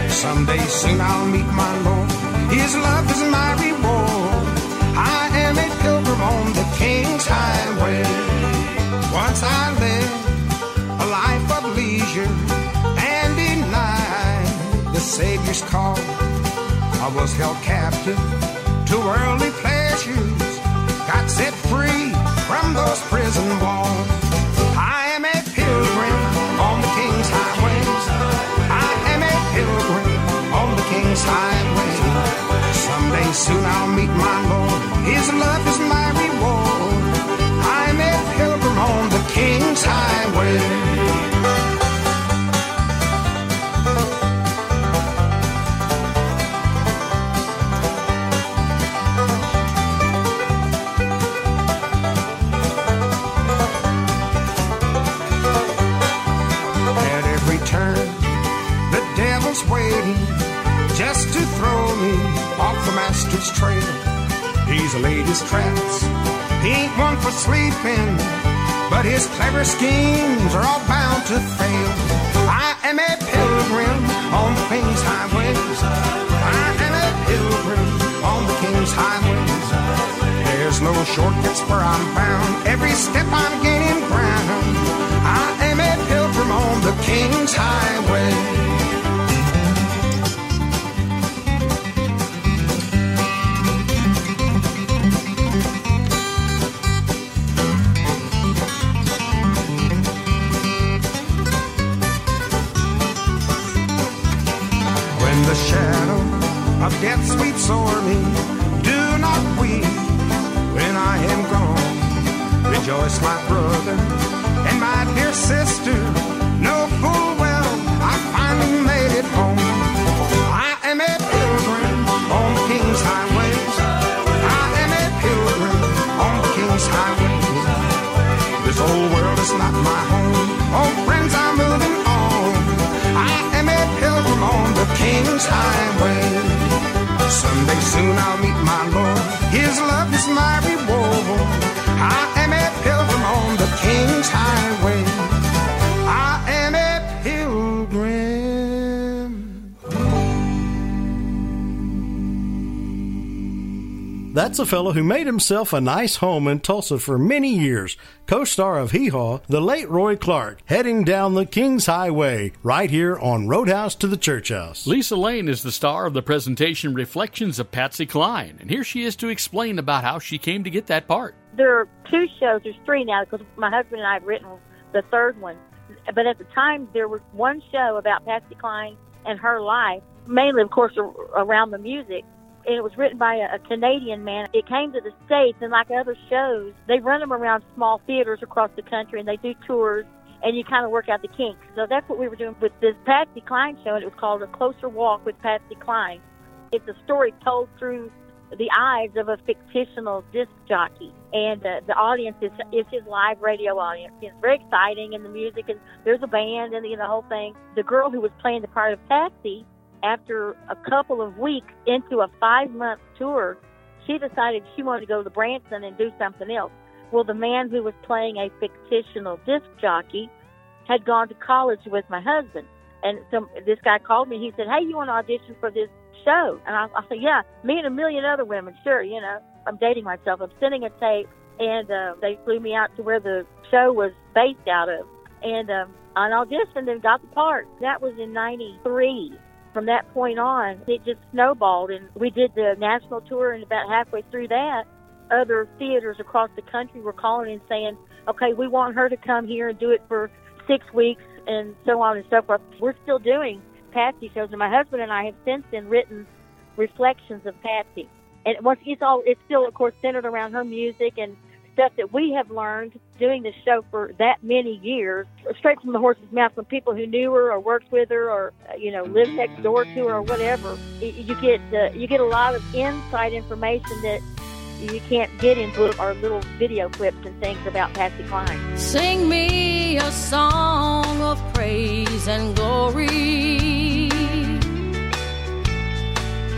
Someday soon I'll meet my Lord. His love is my reward. I am a pilgrim on the King's highway. Once I lived a life of leisure and denied the Savior's call. I was held captive to worldly pleasures, got set free from those prison walls. I am a pilgrim on the King's highways. I am a pilgrim on the King's highway. Someday soon I'll meet my Lord. His love is my reward. I am a pilgrim on the King's highway. Just to throw me off the master's trail. He's laid his traps. He ain't one for sleeping, but his clever schemes are all bound to fail. I am a pilgrim on the King's highways. I am a pilgrim on the King's highways. There's no shortcuts where I'm bound. Every step I'm gaining ground. I am a pilgrim on the King's highway. Death sweeps o'er me, do not weep when I am gone. Rejoice, my brother and my dear sister, know full well I finally made it home. I am a pilgrim on the King's highways. I am a pilgrim on the King's highways. This old world is not my home. Oh, friends, I'm moving on. I am a pilgrim on the King's highway. Someday soon I'll meet my Lord. His love is my reward. I am a pilgrim on the King's highway. I am a pilgrim. That's a fellow who made himself a nice home in Tulsa for many years. Co-star of Hee Haw, the late Roy Clark, heading down the King's Highway, right here on Roadhouse to the Church House. Lisa Lane is the star of the presentation Reflections of Patsy Cline, and here she is to explain about how she came to get that part. There are two shows, there's three now, because my husband and I have written the third one. But at the time, there was one show about Patsy Cline and her life, mainly, of course, around the music. It was written by a Canadian man. It came to the States, and like other shows, they run them around small theaters across the country, and they do tours, and you kind of work out the kinks. So that's what we were doing with this Patsy Cline show, and it was called A Closer Walk with Patsy Cline. It's a story told through the eyes of a fictional disc jockey, and uh, the audience is, is his live radio audience. It's very exciting, and the music, and there's a band, and the, and the whole thing. The girl who was playing the part of Patsy, after a couple of weeks into a five-month tour, she decided she wanted to go to Branson and do something else. Well, the man who was playing a fictional disc jockey had gone to college with my husband, And some, this guy called me. He said, hey, you want to audition for this show? And I, I said, yeah, me and a million other women. Sure, you know, I'm dating myself. I'm sending a tape. And uh, they flew me out to where the show was based out of. And um, I auditioned and got the part. That was in ninety-three. From that point on, it just snowballed. And we did the national tour. And about halfway through that, other theaters across the country were calling and saying, okay, we want her to come here and do it for six weeks and so on and so forth. We're still doing Patsy shows, and my husband and I have since then written reflections of Patsy. And once it's all, it's still, of course, centered around her music and stuff that we have learned doing this show for that many years, straight from the horse's mouth, from people who knew her or worked with her or, you know, lived next door to her or whatever. You get uh, you get a lot of inside information that you can't get in book or little video clips and things about Patsy Cline. Sing me a song of praise and glory.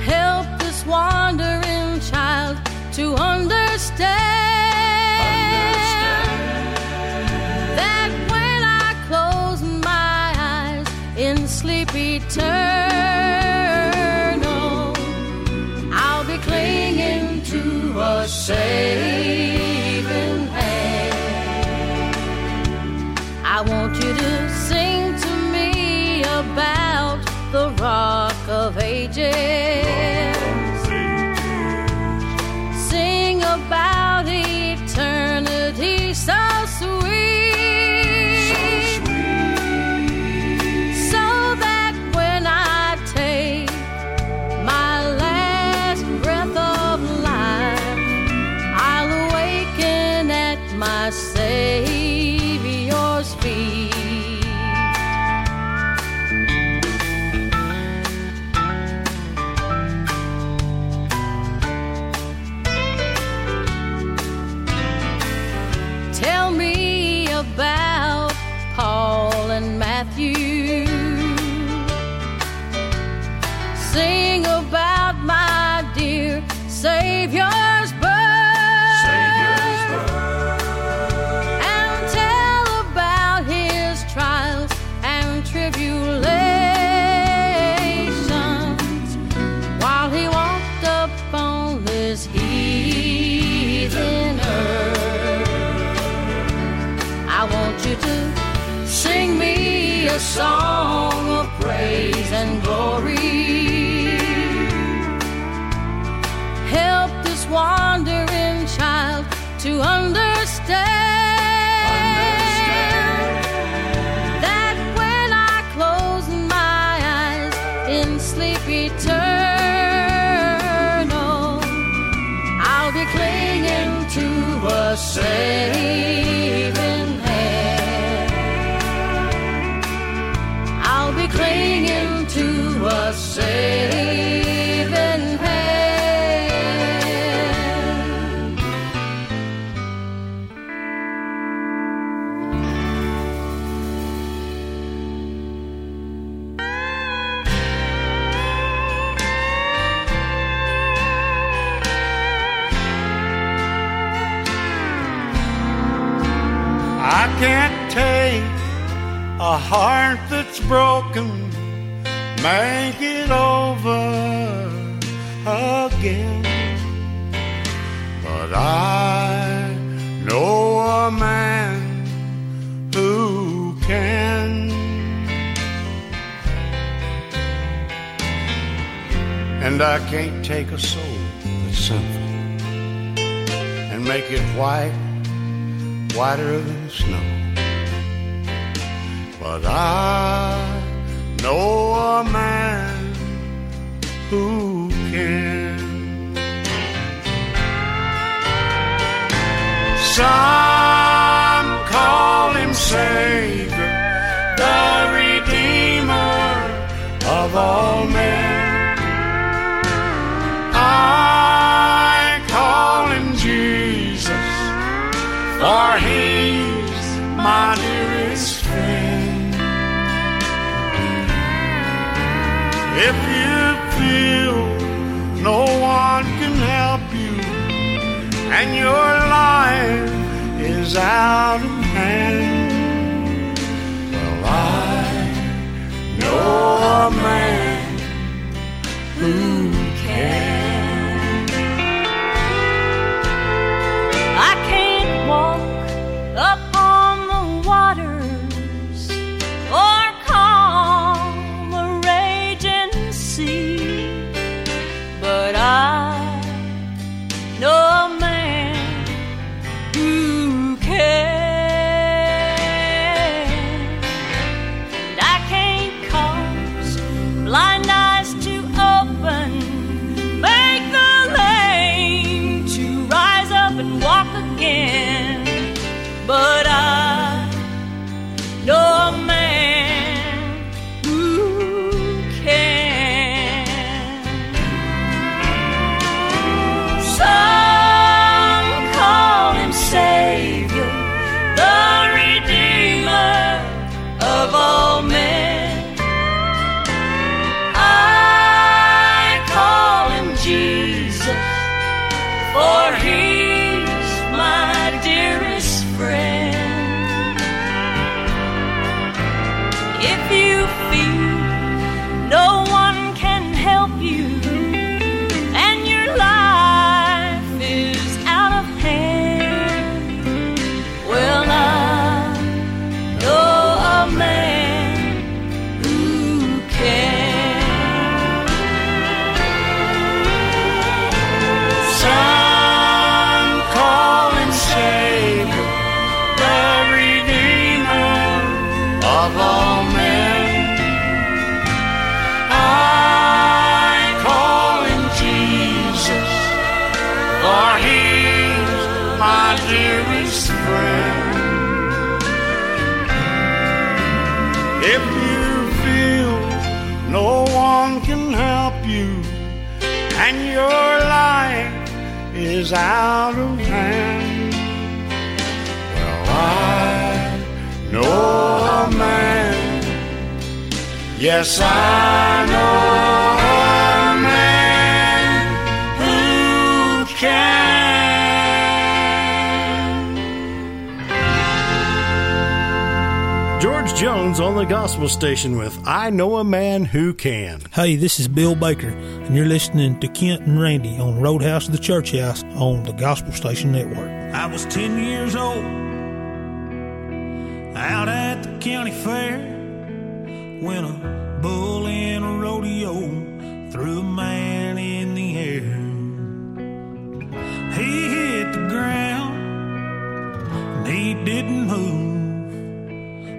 Help this wandering child to understand, understand. That when I close my eyes in sleep eternal, I'll be clinging to a saving hand. I want you to sing to me about the Rock of Ages. Sing about eternity so sweet, so that when I take my last breath of life, my Savior's feet. Tell me about Paul and Matthew. Sing about my dear Savior's birth. Tribulations while he walked upon this heathen earth. I want you to sing me a song of praise and glory. Help this wandering child to understand. Eternal, I'll be clinging to a saving hand. I'll be clinging to a saving Can't take a heart that's broken, make it over again. But I know a man who can. And I can't take a soul that's sinful and make it white, whiter than snow. But I know a man who can. Some call him Savior, the Redeemer of all men. I call him Jesus, for he's my dearest friend. If you feel no one can help you and your life is out of hand, well, I know a man who can. I can't walk up on the waters or calm the raging sea, but I know a man who can. Blind eyes to open, make the lame to rise up and walk again. But I know a man who can. Some call him Savior, the Redeemer of all men. For he's my dearest friend. If you feel no one can help you and your life is out of hand, well, I know a man who can. If you feel no one can help you and your life is out of hand, well, I know a man. Yes, I know a man who can. Jones on the Gospel Station with I Know a Man Who Can. Hey, this is Bill Baker, and you're listening to Kent and Randy on Roadhouse to the Church House on the Gospel Station Network. I was ten years old, out at the county fair, when a bull in a rodeo threw a man in the air. He hit the ground, and he didn't move.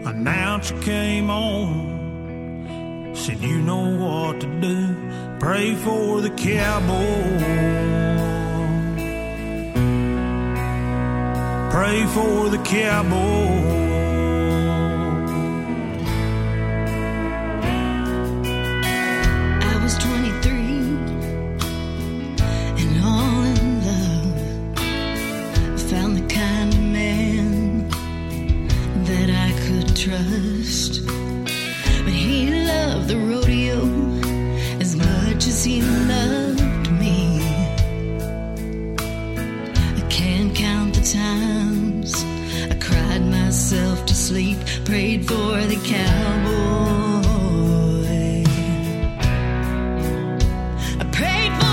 Announcer came on, said, you know what to do, pray for the cowboy, pray for the cowboy. I was twenty-three and all in love. I found the kind of man that I could trust, but he loved the rodeo as much as he loved me. I can't count the times I cried myself to sleep, prayed for the cowboy. I prayed for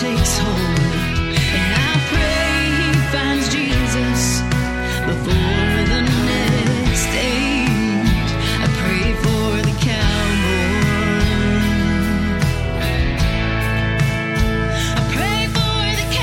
takes hold, and I pray he finds Jesus before the next age. I pray for the cowboy, I pray for the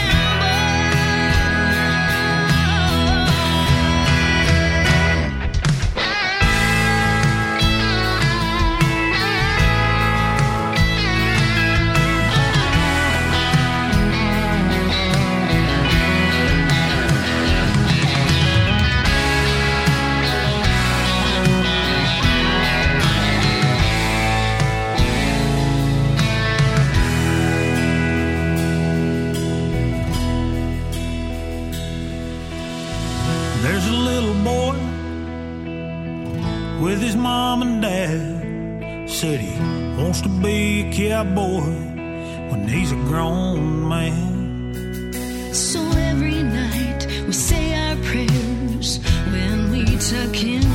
with his mom and dad. Said he wants to be a cowboy when he's a grown man. So every night we say our prayers when we tuck him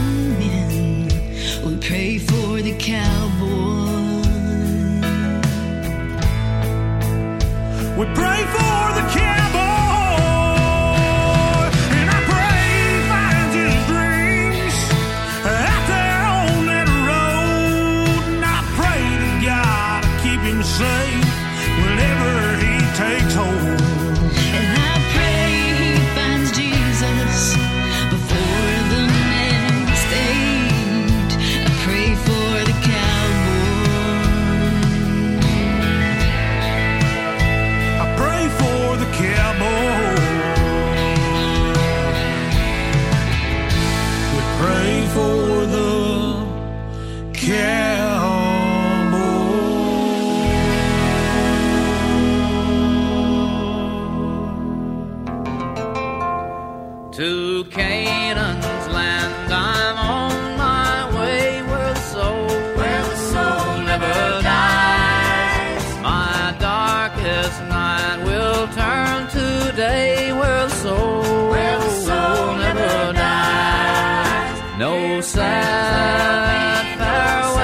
in. We pray for the cowboy. We pray for the cowboy. No sad farewell.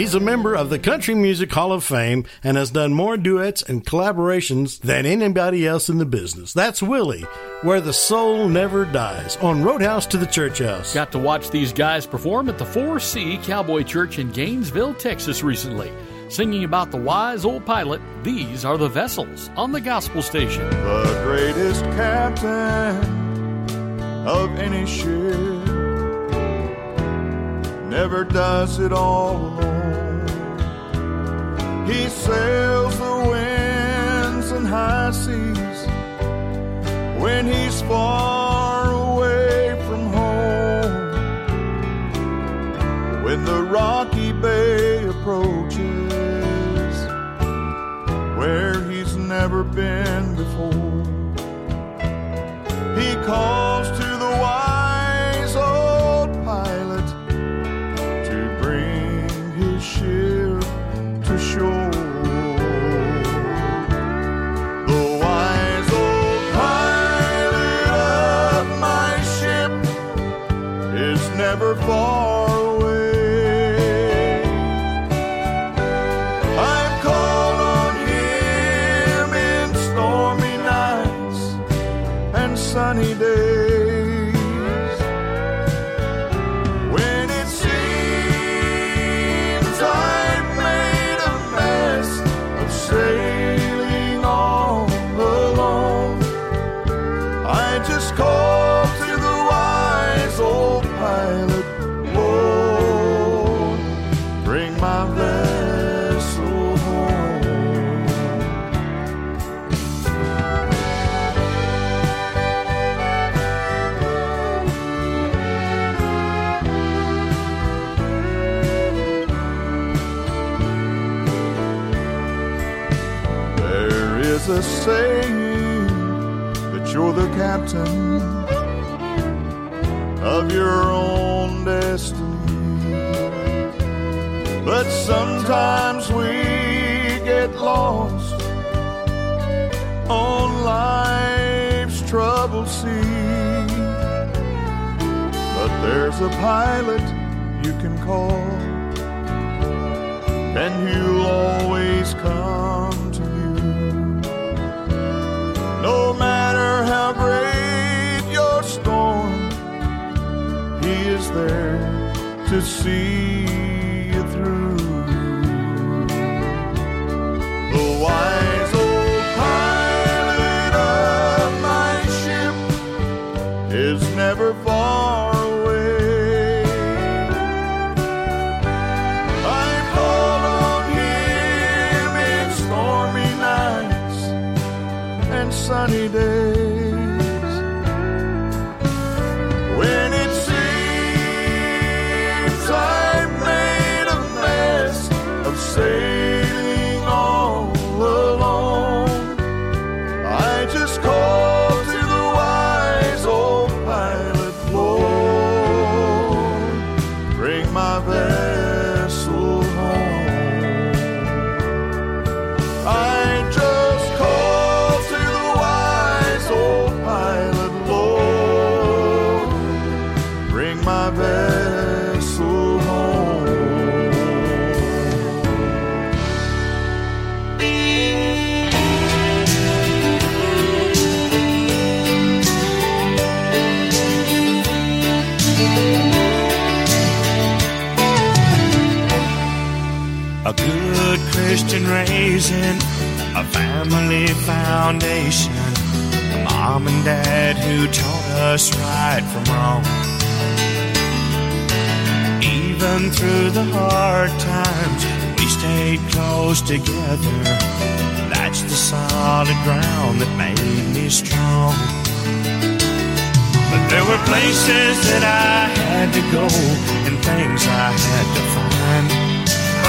He's a member of the Country Music Hall of Fame and has done more duets and collaborations than anybody else in the business. That's Willie, Where the Soul Never Dies, on Roadhouse to the Church House. Got to watch these guys perform at the four C Cowboy Church in Gainesville, Texas recently. Singing about the wise old pilot, these are the vessels on the Gospel Station. The greatest captain of any ship never does it all alone. He sails the winds and high seas when he's far away from home. When the rocky bay approaches, where he's never been before, he calls to the wise old pilot to bring his ship to shore. Never far away. I've called on him in stormy nights and sunny days, when it seems I've made a mess of sailing all alone. I just call. The saying that you're the captain of your own destiny, but sometimes we get lost on life's troubled sea. But there's a pilot you can call, and he'll always come. No matter how great your storm, he is there to see you through. The wise old pilot of my ship is never far away. I call on him in stormy nights and sunny days, when it seems I've made a mess of sailing all alone. I just call to the wise old pilot, Lord, bring my vessel home. I just call a good Christian raising, a family foundation, a mom and dad who taught us right from wrong. Even through the hard times, we stayed close together. That's the solid ground that made me strong. But there were places that I had to go and things I had to find.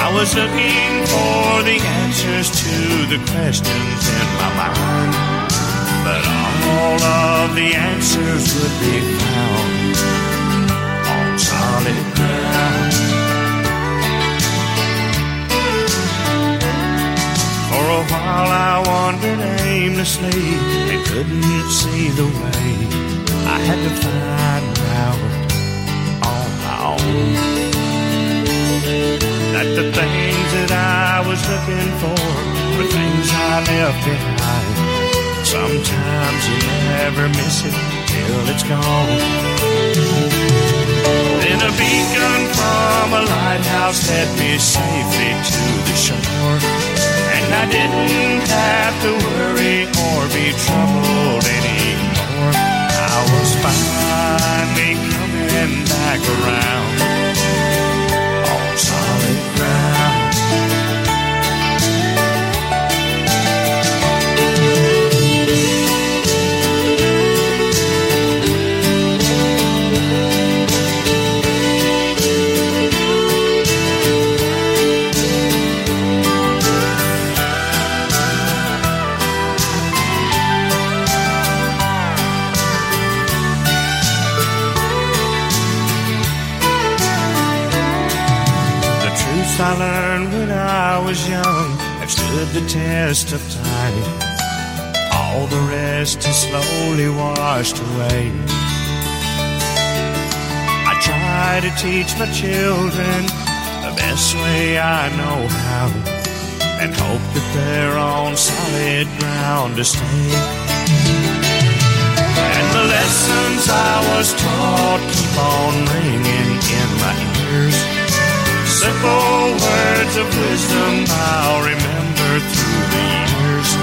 I was looking for the answers to the questions in my mind, but all of the answers would be found on solid ground. For a while I wandered aimlessly and couldn't see the way. I had to find out on my own. that the things that I was looking for were things I left behind. Sometimes you never miss it till it's gone. Then a beacon from a lighthouse led me safely to the shore, and I didn't have to worry or be troubled anymore. I was finally coming back around on solid ground. I learned when I was young I've stood the test of time. All the rest is slowly washed away. I try to teach my children the best way I know how, and hope that they're on solid ground to stay. And the lessons I was taught keep on ringing in my ears. Simple words of wisdom I'll remember through the years.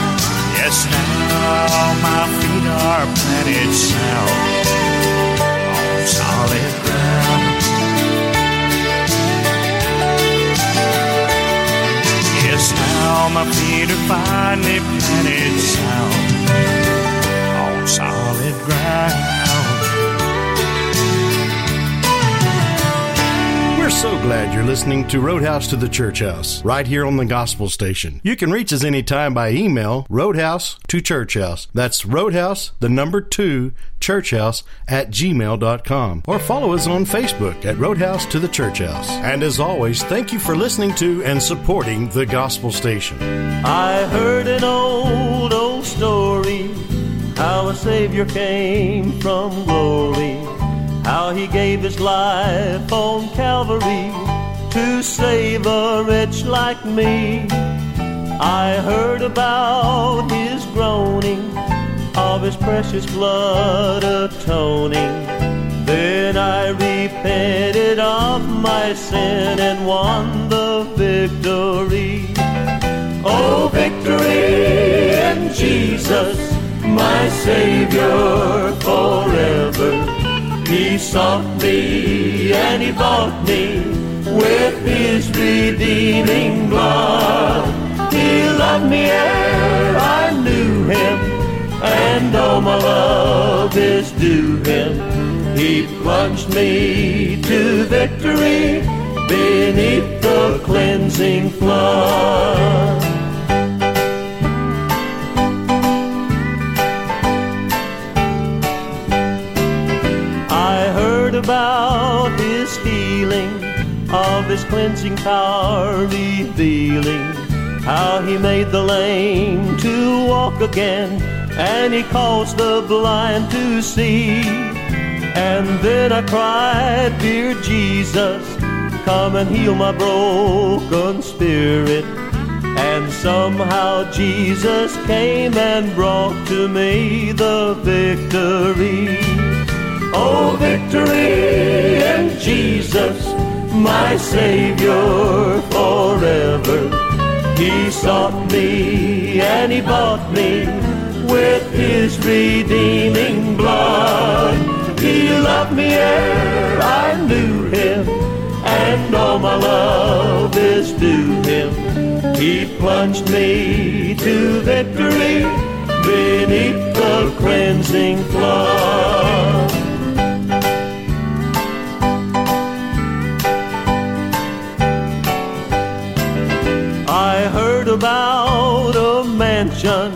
Yes, now my feet are planted sound on solid ground. Yes, now my feet are finally planted sound on solid ground. We're so glad you're listening to Roadhouse to the Church House, right here on the Gospel Station. You can reach us anytime by email, Roadhouse to Church House. That's Roadhouse, the number two, Church House, at gmail dot com. Or follow us on Facebook at Roadhouse to the Church House. And as always, thank you for listening to and supporting the Gospel Station. I heard an old, old story, how a Savior came from glory. How he gave his life on Calvary to save a wretch like me. I heard about his groaning, of his precious blood atoning. Then I repented of my sin and won the victory. Oh, victory in Jesus, my Savior forever. He sought me and he bought me with his redeeming blood. He loved me ere I knew him, and all my love is due him. He plunged me to victory beneath the cleansing flood. About his healing, of his cleansing power revealing, how he made the lame to walk again, and he caused the blind to see. And then I cried, dear Jesus, come and heal my broken spirit. And somehow Jesus came and brought to me the victory. Oh, victory in Jesus, my Savior forever. He sought me and he bought me with his redeeming blood. He loved me ere I knew him, and all my love is due him. He plunged me to victory beneath the cleansing flood. About a mansion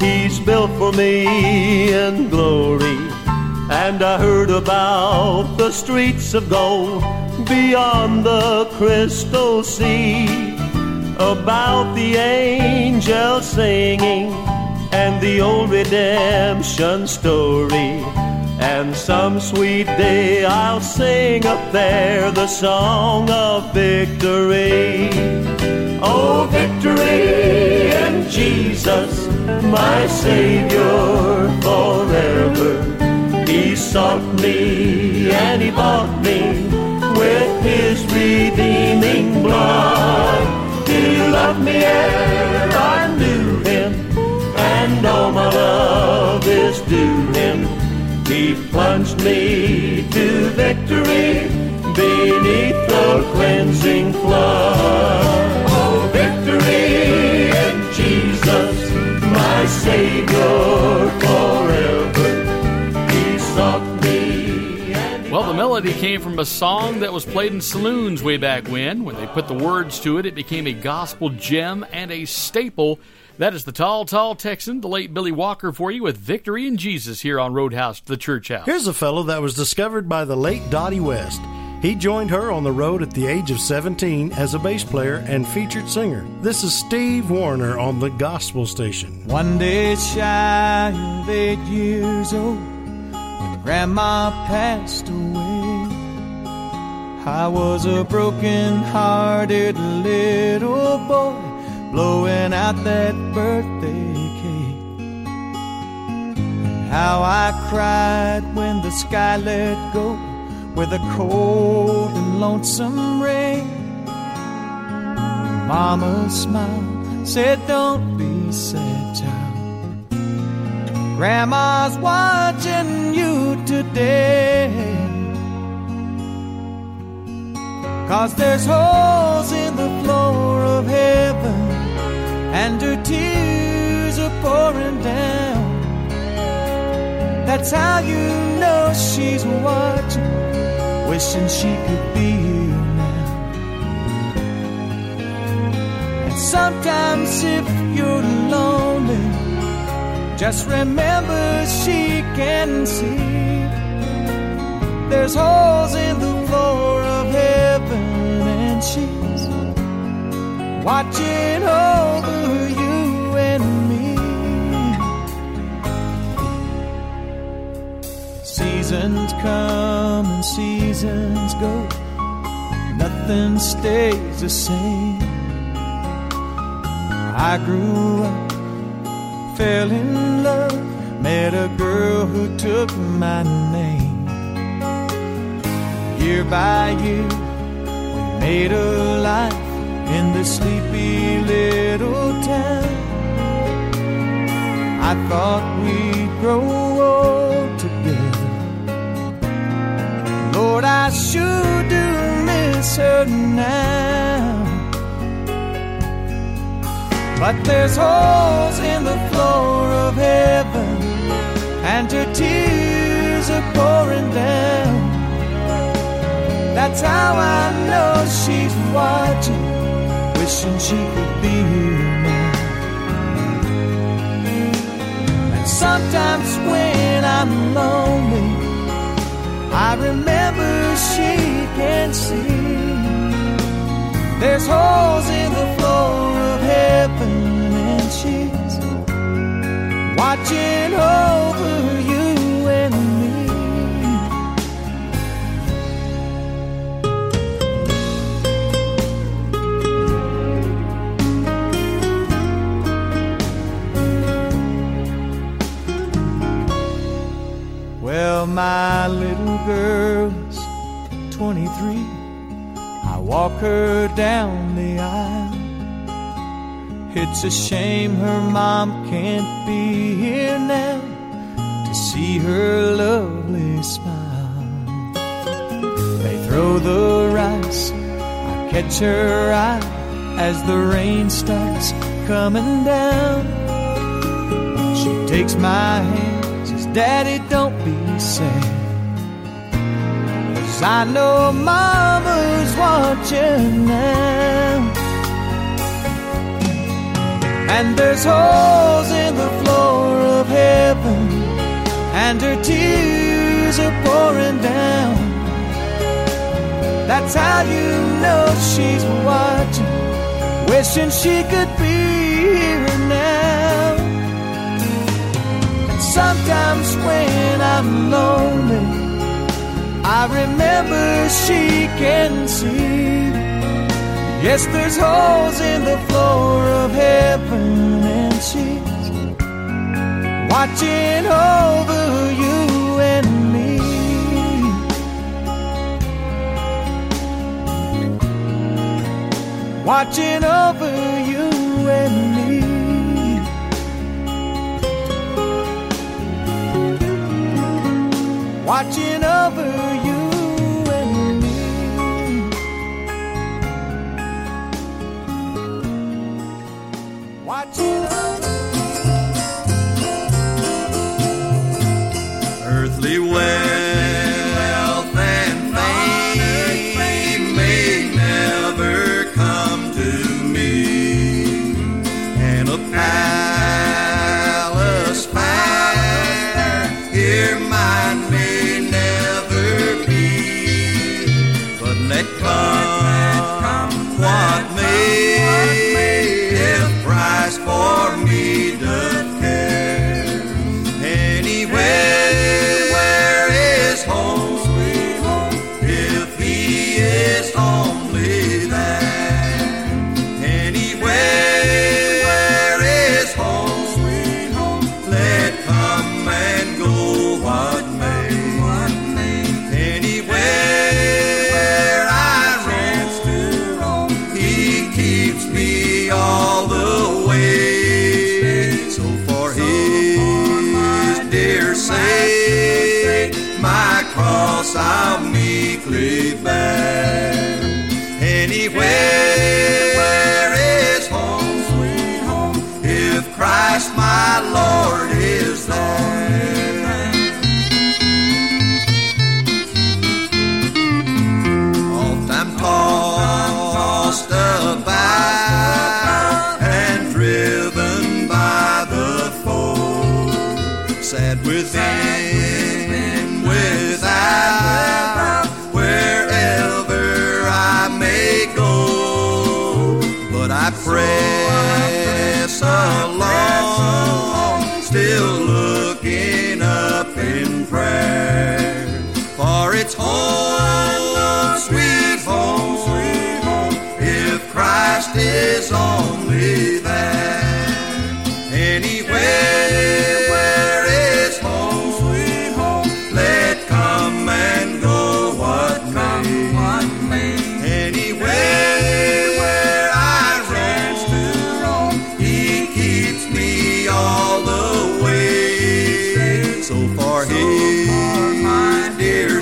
he's built for me in glory, and I heard about the streets of gold beyond the crystal sea, about the angels singing and the old redemption story, And some sweet day I'll sing up there the song of victory. Oh, victory in Jesus, my Savior forever. He sought me and He bought me with His redeeming blood. He loved me and I knew Him, and all my love is due Him. He plunged me to victory beneath the cleansing flood. Oh, victory in Jesus, my Savior forever. He sought me and He... Well, the melody came from a song that was played in saloons way back when. When they put the words to it, it became a gospel gem and a staple. That is the tall, tall Texan, the late Billy Walker, for you with Victory in Jesus here on Roadhouse to the Church House. Here's a fellow that was discovered by the late Dottie West. He joined her on the road at the age of seventeen as a bass player and featured singer. This is Steve Warner on the Gospel Station. One day shy of eight years old, when Grandma passed away, I was a broken-hearted little boy, blowing out that birthday cake. How I cried when the sky let go with a cold and lonesome rain. Mama smiled, said, "Don't be sad, child. Grandma's watching you today. 'Cause there's holes in the floor of heaven, and her tears are pouring down. That's how you know she's watching, wishing she could be here now. And sometimes if you're lonely, just remember she can see. There's holes in the floor of heaven, and she's watching over you and me. Seasons come and seasons go, nothing stays the same. I grew up, fell in love, met a girl who took my name. Year by year, we made a life in this sleepy little town. I thought we'd grow old together. Lord, I sure do miss her now. But there's holes in the floor of heaven, and her tears are pouring down. That's how I know she's watching, wishing she could be here now. And sometimes when I'm lonely, I remember she can see. There's holes in the floor of heaven, and she's watching over you and me. Well, my little girl's twenty-three. I walk her down the aisle. It's a shame her mom can't be here now to see her lovely smile. They throw the rice, I catch her eye as the rain starts coming down. She takes my hand, says, "Daddy, don't be sad, 'cause I know Mama's watching now. And there's holes in the floor of heaven, and her tears are pouring down. That's how you know she's watching, wishing she could be here now. Sometimes when I'm alone, she can see. Yes, there's holes in the floor of heaven, and she's watching over you and me. Watching over you and me. Watching over you. Earthly wealth and fame may never come to me, and a palace fire here mine may never be, but let come what for me doth care. Anywhere is home, sweet home, if he is only there. Anywhere is home, sweet home, let come and go what may. Anywhere I roam, he keeps me all the way. My cross I'll meekly bear. Anywhere is home, sweet home, if Christ my Lord is there. Oft I'm tossed about and driven by the foe, sad within, without, wherever I may go, but I press along, still looking up in prayer, for it's home, sweet home, sweet home, if Christ is only there. Anywhere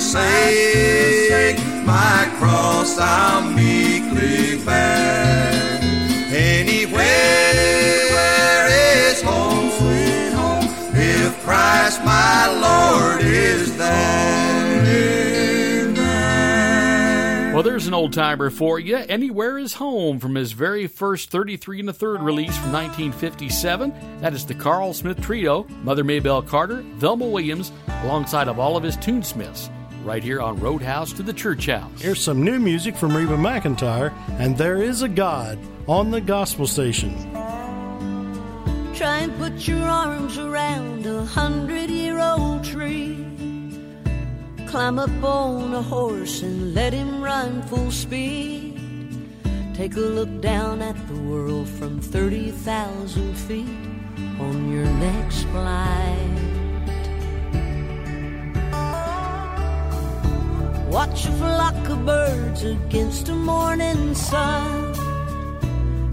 sake, my cross I'll meekly bear. Anywhere is home, sweet home, if Christ my Lord is there. Well, there's an old timer for you. Anywhere is home, from his very first thirty-three and a third release from nineteen fifty-seven. That is the Carl Smith Trio, Mother Maybelle Carter, Velma Williams, alongside of all of his tunesmiths, right here on Roadhouse to the Church House. Here's some new music from Reba McEntire, and There Is a God, on the Gospel Station. Try and put your arms around a hundred-year-old tree. Climb up on a horse and let him run full speed. Take a look down at the world from thirty thousand feet on your next flight. Watch a flock of birds against the morning sun.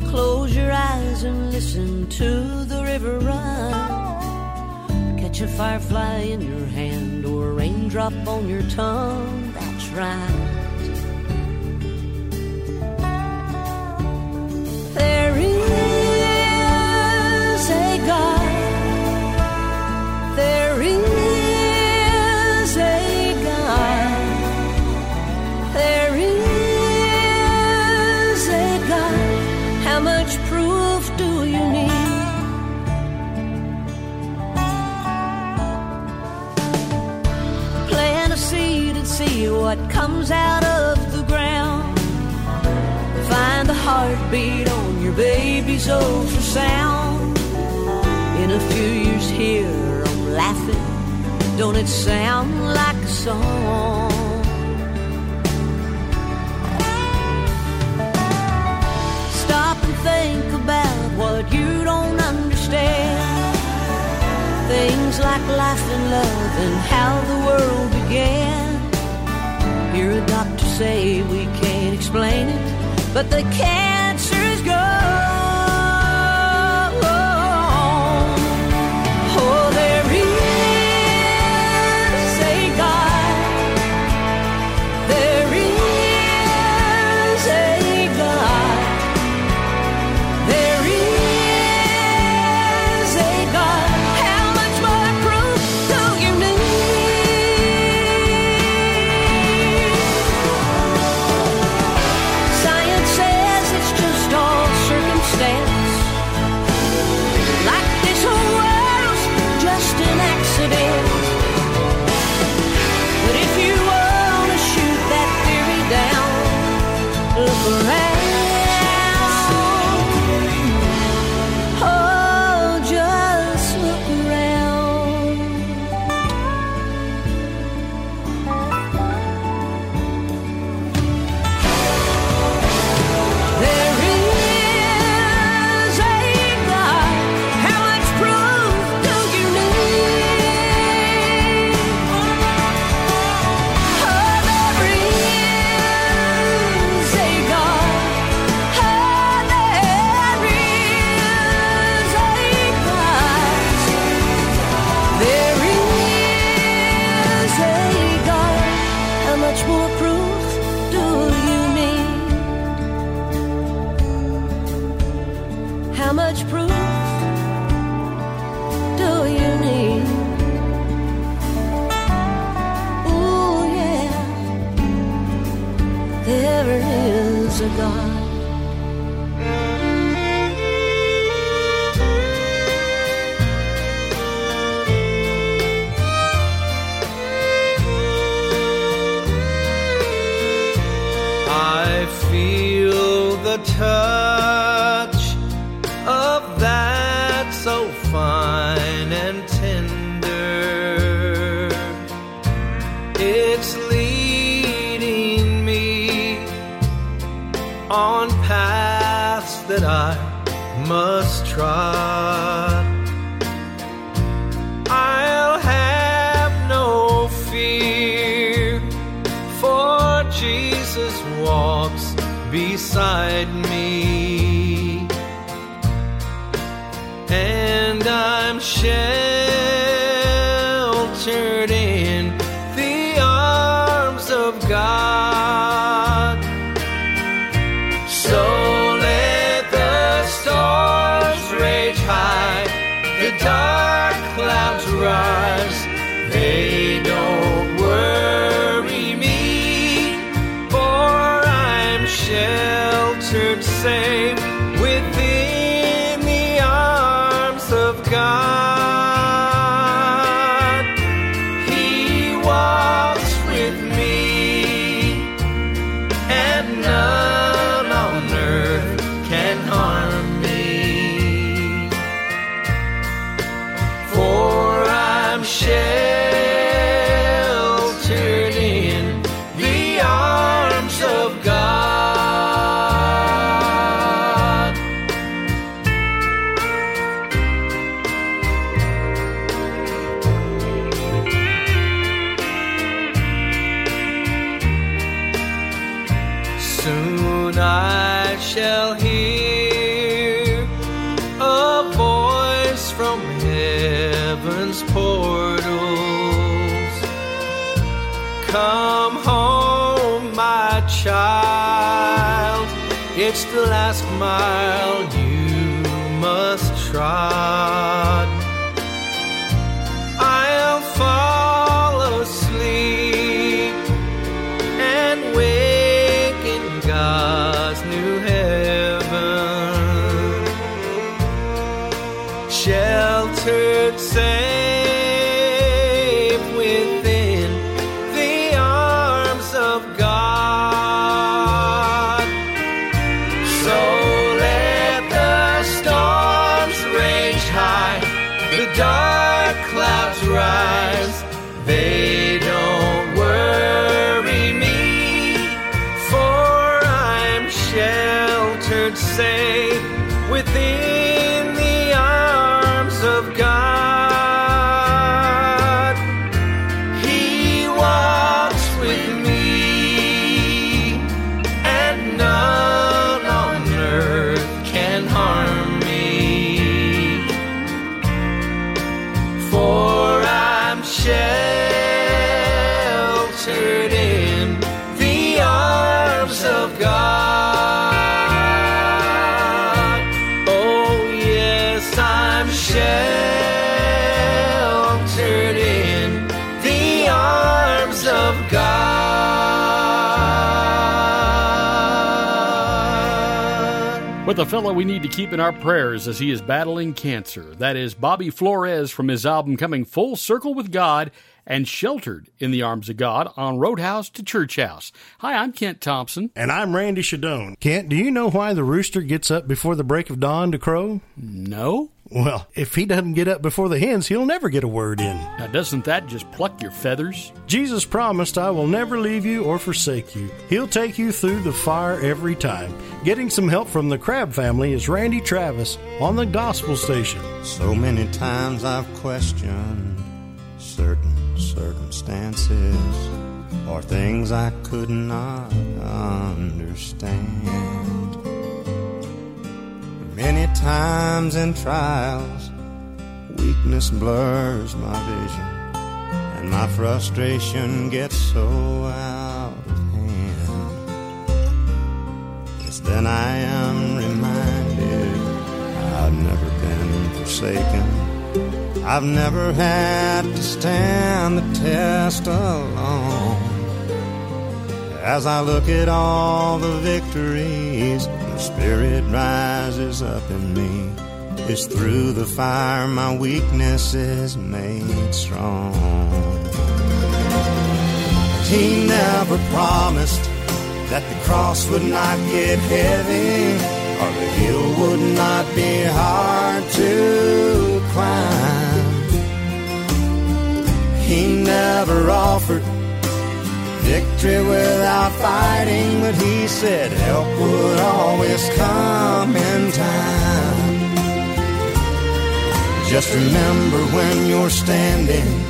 Close your eyes and listen to the river run. Catch a firefly in your hand or a raindrop on your tongue. That's right. There is a God. There is. See what comes out of the ground. Find the heartbeat on your baby's ultrasound. In a few years here, I'm laughing. Don't it sound like a song? think about what you don't understand. Things like life and love and how the world began. Hear a doctor say we can't explain it, but the cancer is gone. Say With a fellow we need to keep in our prayers as he is battling cancer. That is Bobby Flores from his album Coming Full Circle with God and Sheltered in the Arms of God on Roadhouse to Church House. Hi, I'm Kent Thompson. And I'm Randy Shadoan. Kent, do you know why the rooster gets up before the break of dawn to crow? No. Well, if he doesn't get up before the hens, he'll never get a word in. Now, doesn't that just pluck your feathers? Jesus promised, I will never leave you or forsake you. He'll take you through the fire every time. Getting some help from the Crab family is Randy Travis on the Gospel Station. So many times I've questioned certain circumstances or things I could not understand. Many times in trials, weakness blurs my vision, and my frustration gets so out of hand. It's then I am reminded I've never been forsaken. I've never had to stand the test alone. As I look at all the victories, the Spirit rises up in me. It's through the fire my weakness is made strong. He never promised that the cross would not get heavy, or the hill would not be hard to climb. He never offered victory without fighting, but he said help would always come in time. Just remember when you're standing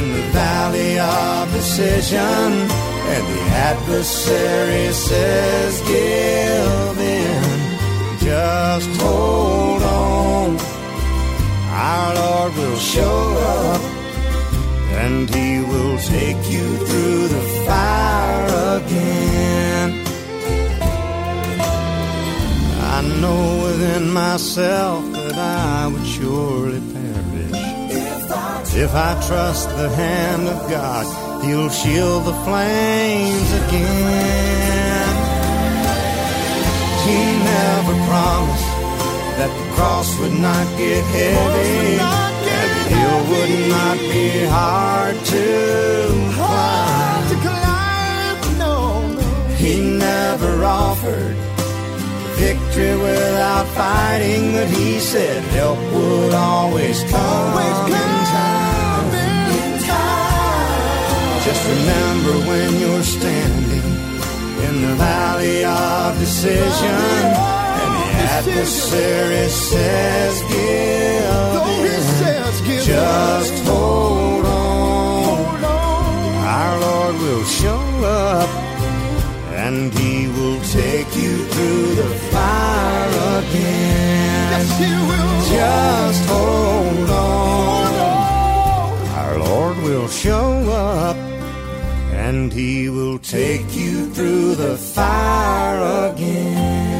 in the valley of decision and the adversary says give in, just hold on. Our Lord will show up and he will take you through the fire again. I know within myself that I would surely perish. If I trust the hand of God, he'll shield the flames again. He never promised that the cross would not get heavy. Hill would not be hard to hard climb. To climb. No, no. He never offered victory without fighting, but he said help would always come, always come in time. In time. Just remember when you're standing in the valley of decision, valley of and the decision. Adversary says give in. Just hold on. hold on, our Lord will show up, and he will take you through the fire again. Yes, he will. Just hold on. hold on, our Lord will show up, and he will take you through the fire again.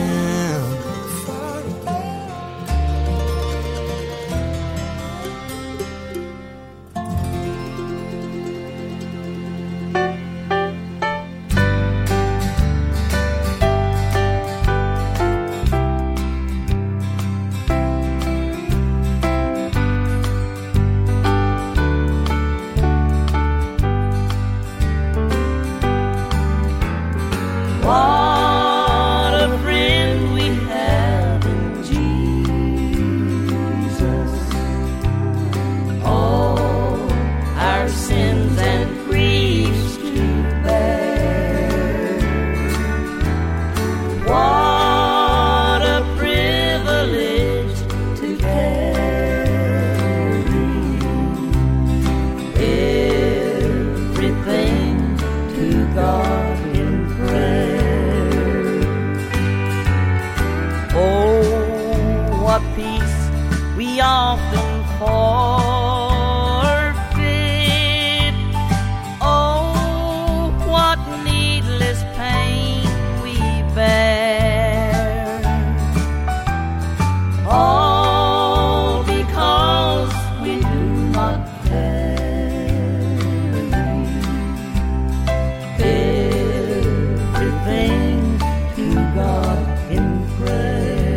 Everything to God in prayer.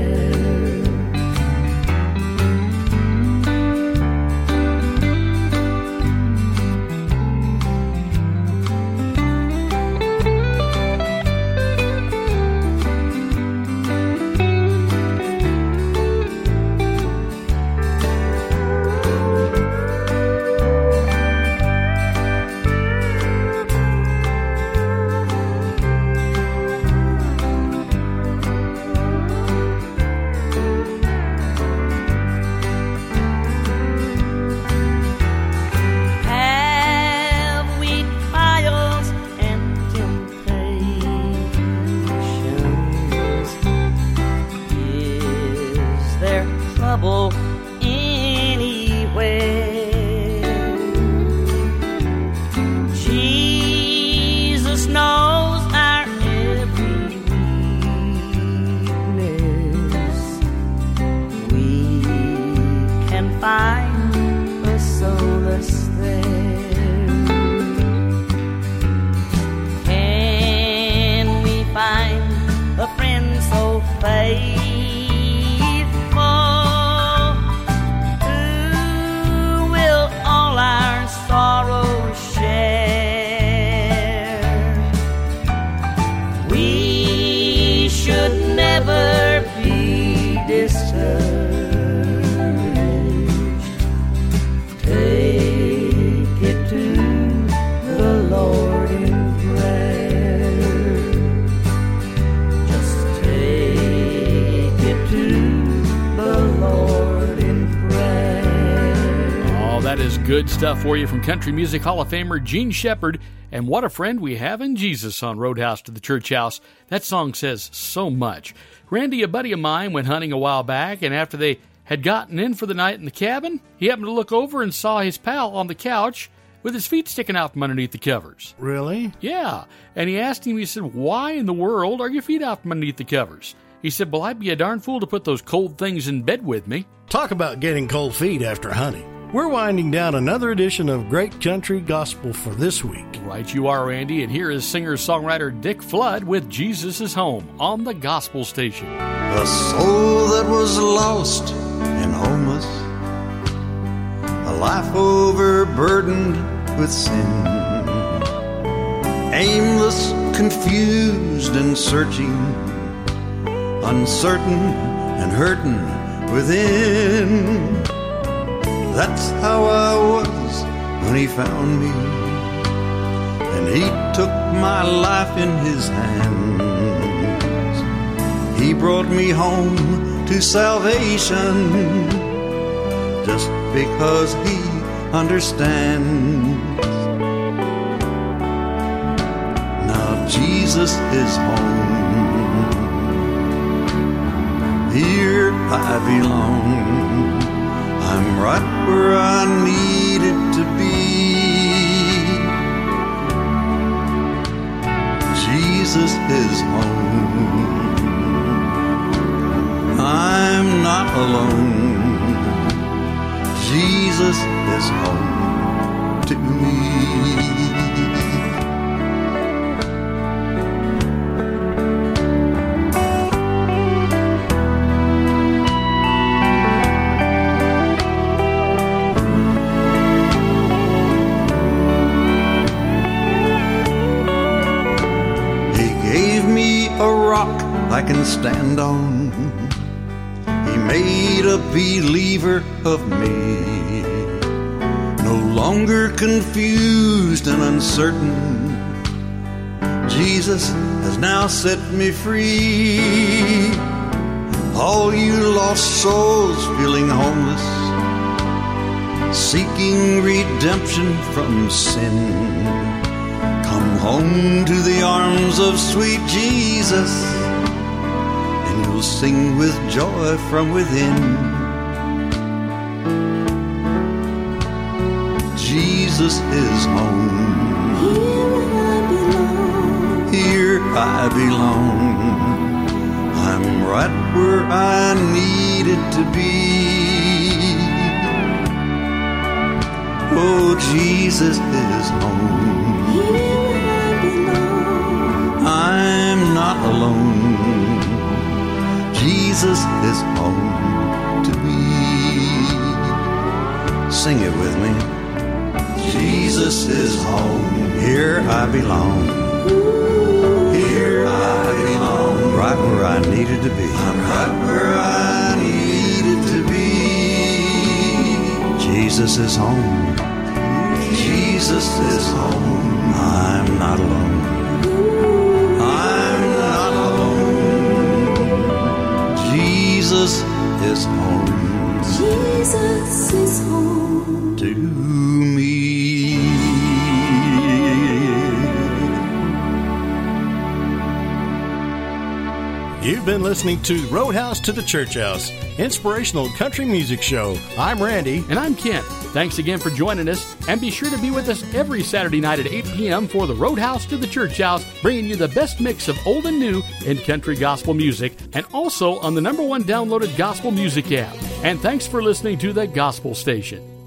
find a solace there? Can we find a friend so faithful? Good stuff for you from Country Music Hall of Famer Gene Shepherd, and What a Friend We Have in Jesus on Roadhouse to the Church House. That song says so much. Randy, a buddy of mine, went hunting a while back, and after they had gotten in for the night in the cabin, he happened to look over and saw his pal on the couch with his feet sticking out from underneath the covers. Really? Yeah. And he asked him, he said, why in the world are your feet out from underneath the covers? He said, well, I'd be a darn fool to put those cold things in bed with me. Talk about getting cold feet after hunting. We're winding down another edition of Great Country Gospel for this week. Right you are, Andy, and here is singer-songwriter Dick Flood with Jesus is Home on the Gospel Station. A soul that was lost and homeless, a life overburdened with sin, aimless, confused and searching, uncertain and hurting within. That's how I was when he found me, and he took my life in his hands. He brought me home to salvation, just because he understands. Now Jesus is home, here I belong. I'm right where I needed to be. Jesus is home. I'm not alone. Jesus is home to me. I can stand on. He made a believer of me, no longer confused and uncertain. Jesus has now set me free. All you lost souls feeling homeless, seeking redemption from sin, come home to the arms of sweet Jesus. We'll sing with joy from within. Jesus is home. Here I belong. Here I belong. I'm right where I needed to be. Oh, Jesus is home. Here I belong. I'm not alone. Jesus is home to me. Sing it with me. Jesus is home. Here I belong. Here I belong. Right where I needed to be. I'm right where I needed to be. Jesus is home. Jesus is home. I'm not alone. Jesus is home. Jesus is home to me. You've been listening to Roadhouse to the Church House, inspirational country music show. I'm Randy. And I'm Kent. Thanks again for joining us, and be sure to be with us every Saturday night at eight p.m. for the Roadhouse to the Church House, bringing you the best mix of old and new in country gospel music, and also on the number one downloaded gospel music app. And thanks for listening to the Gospel Station.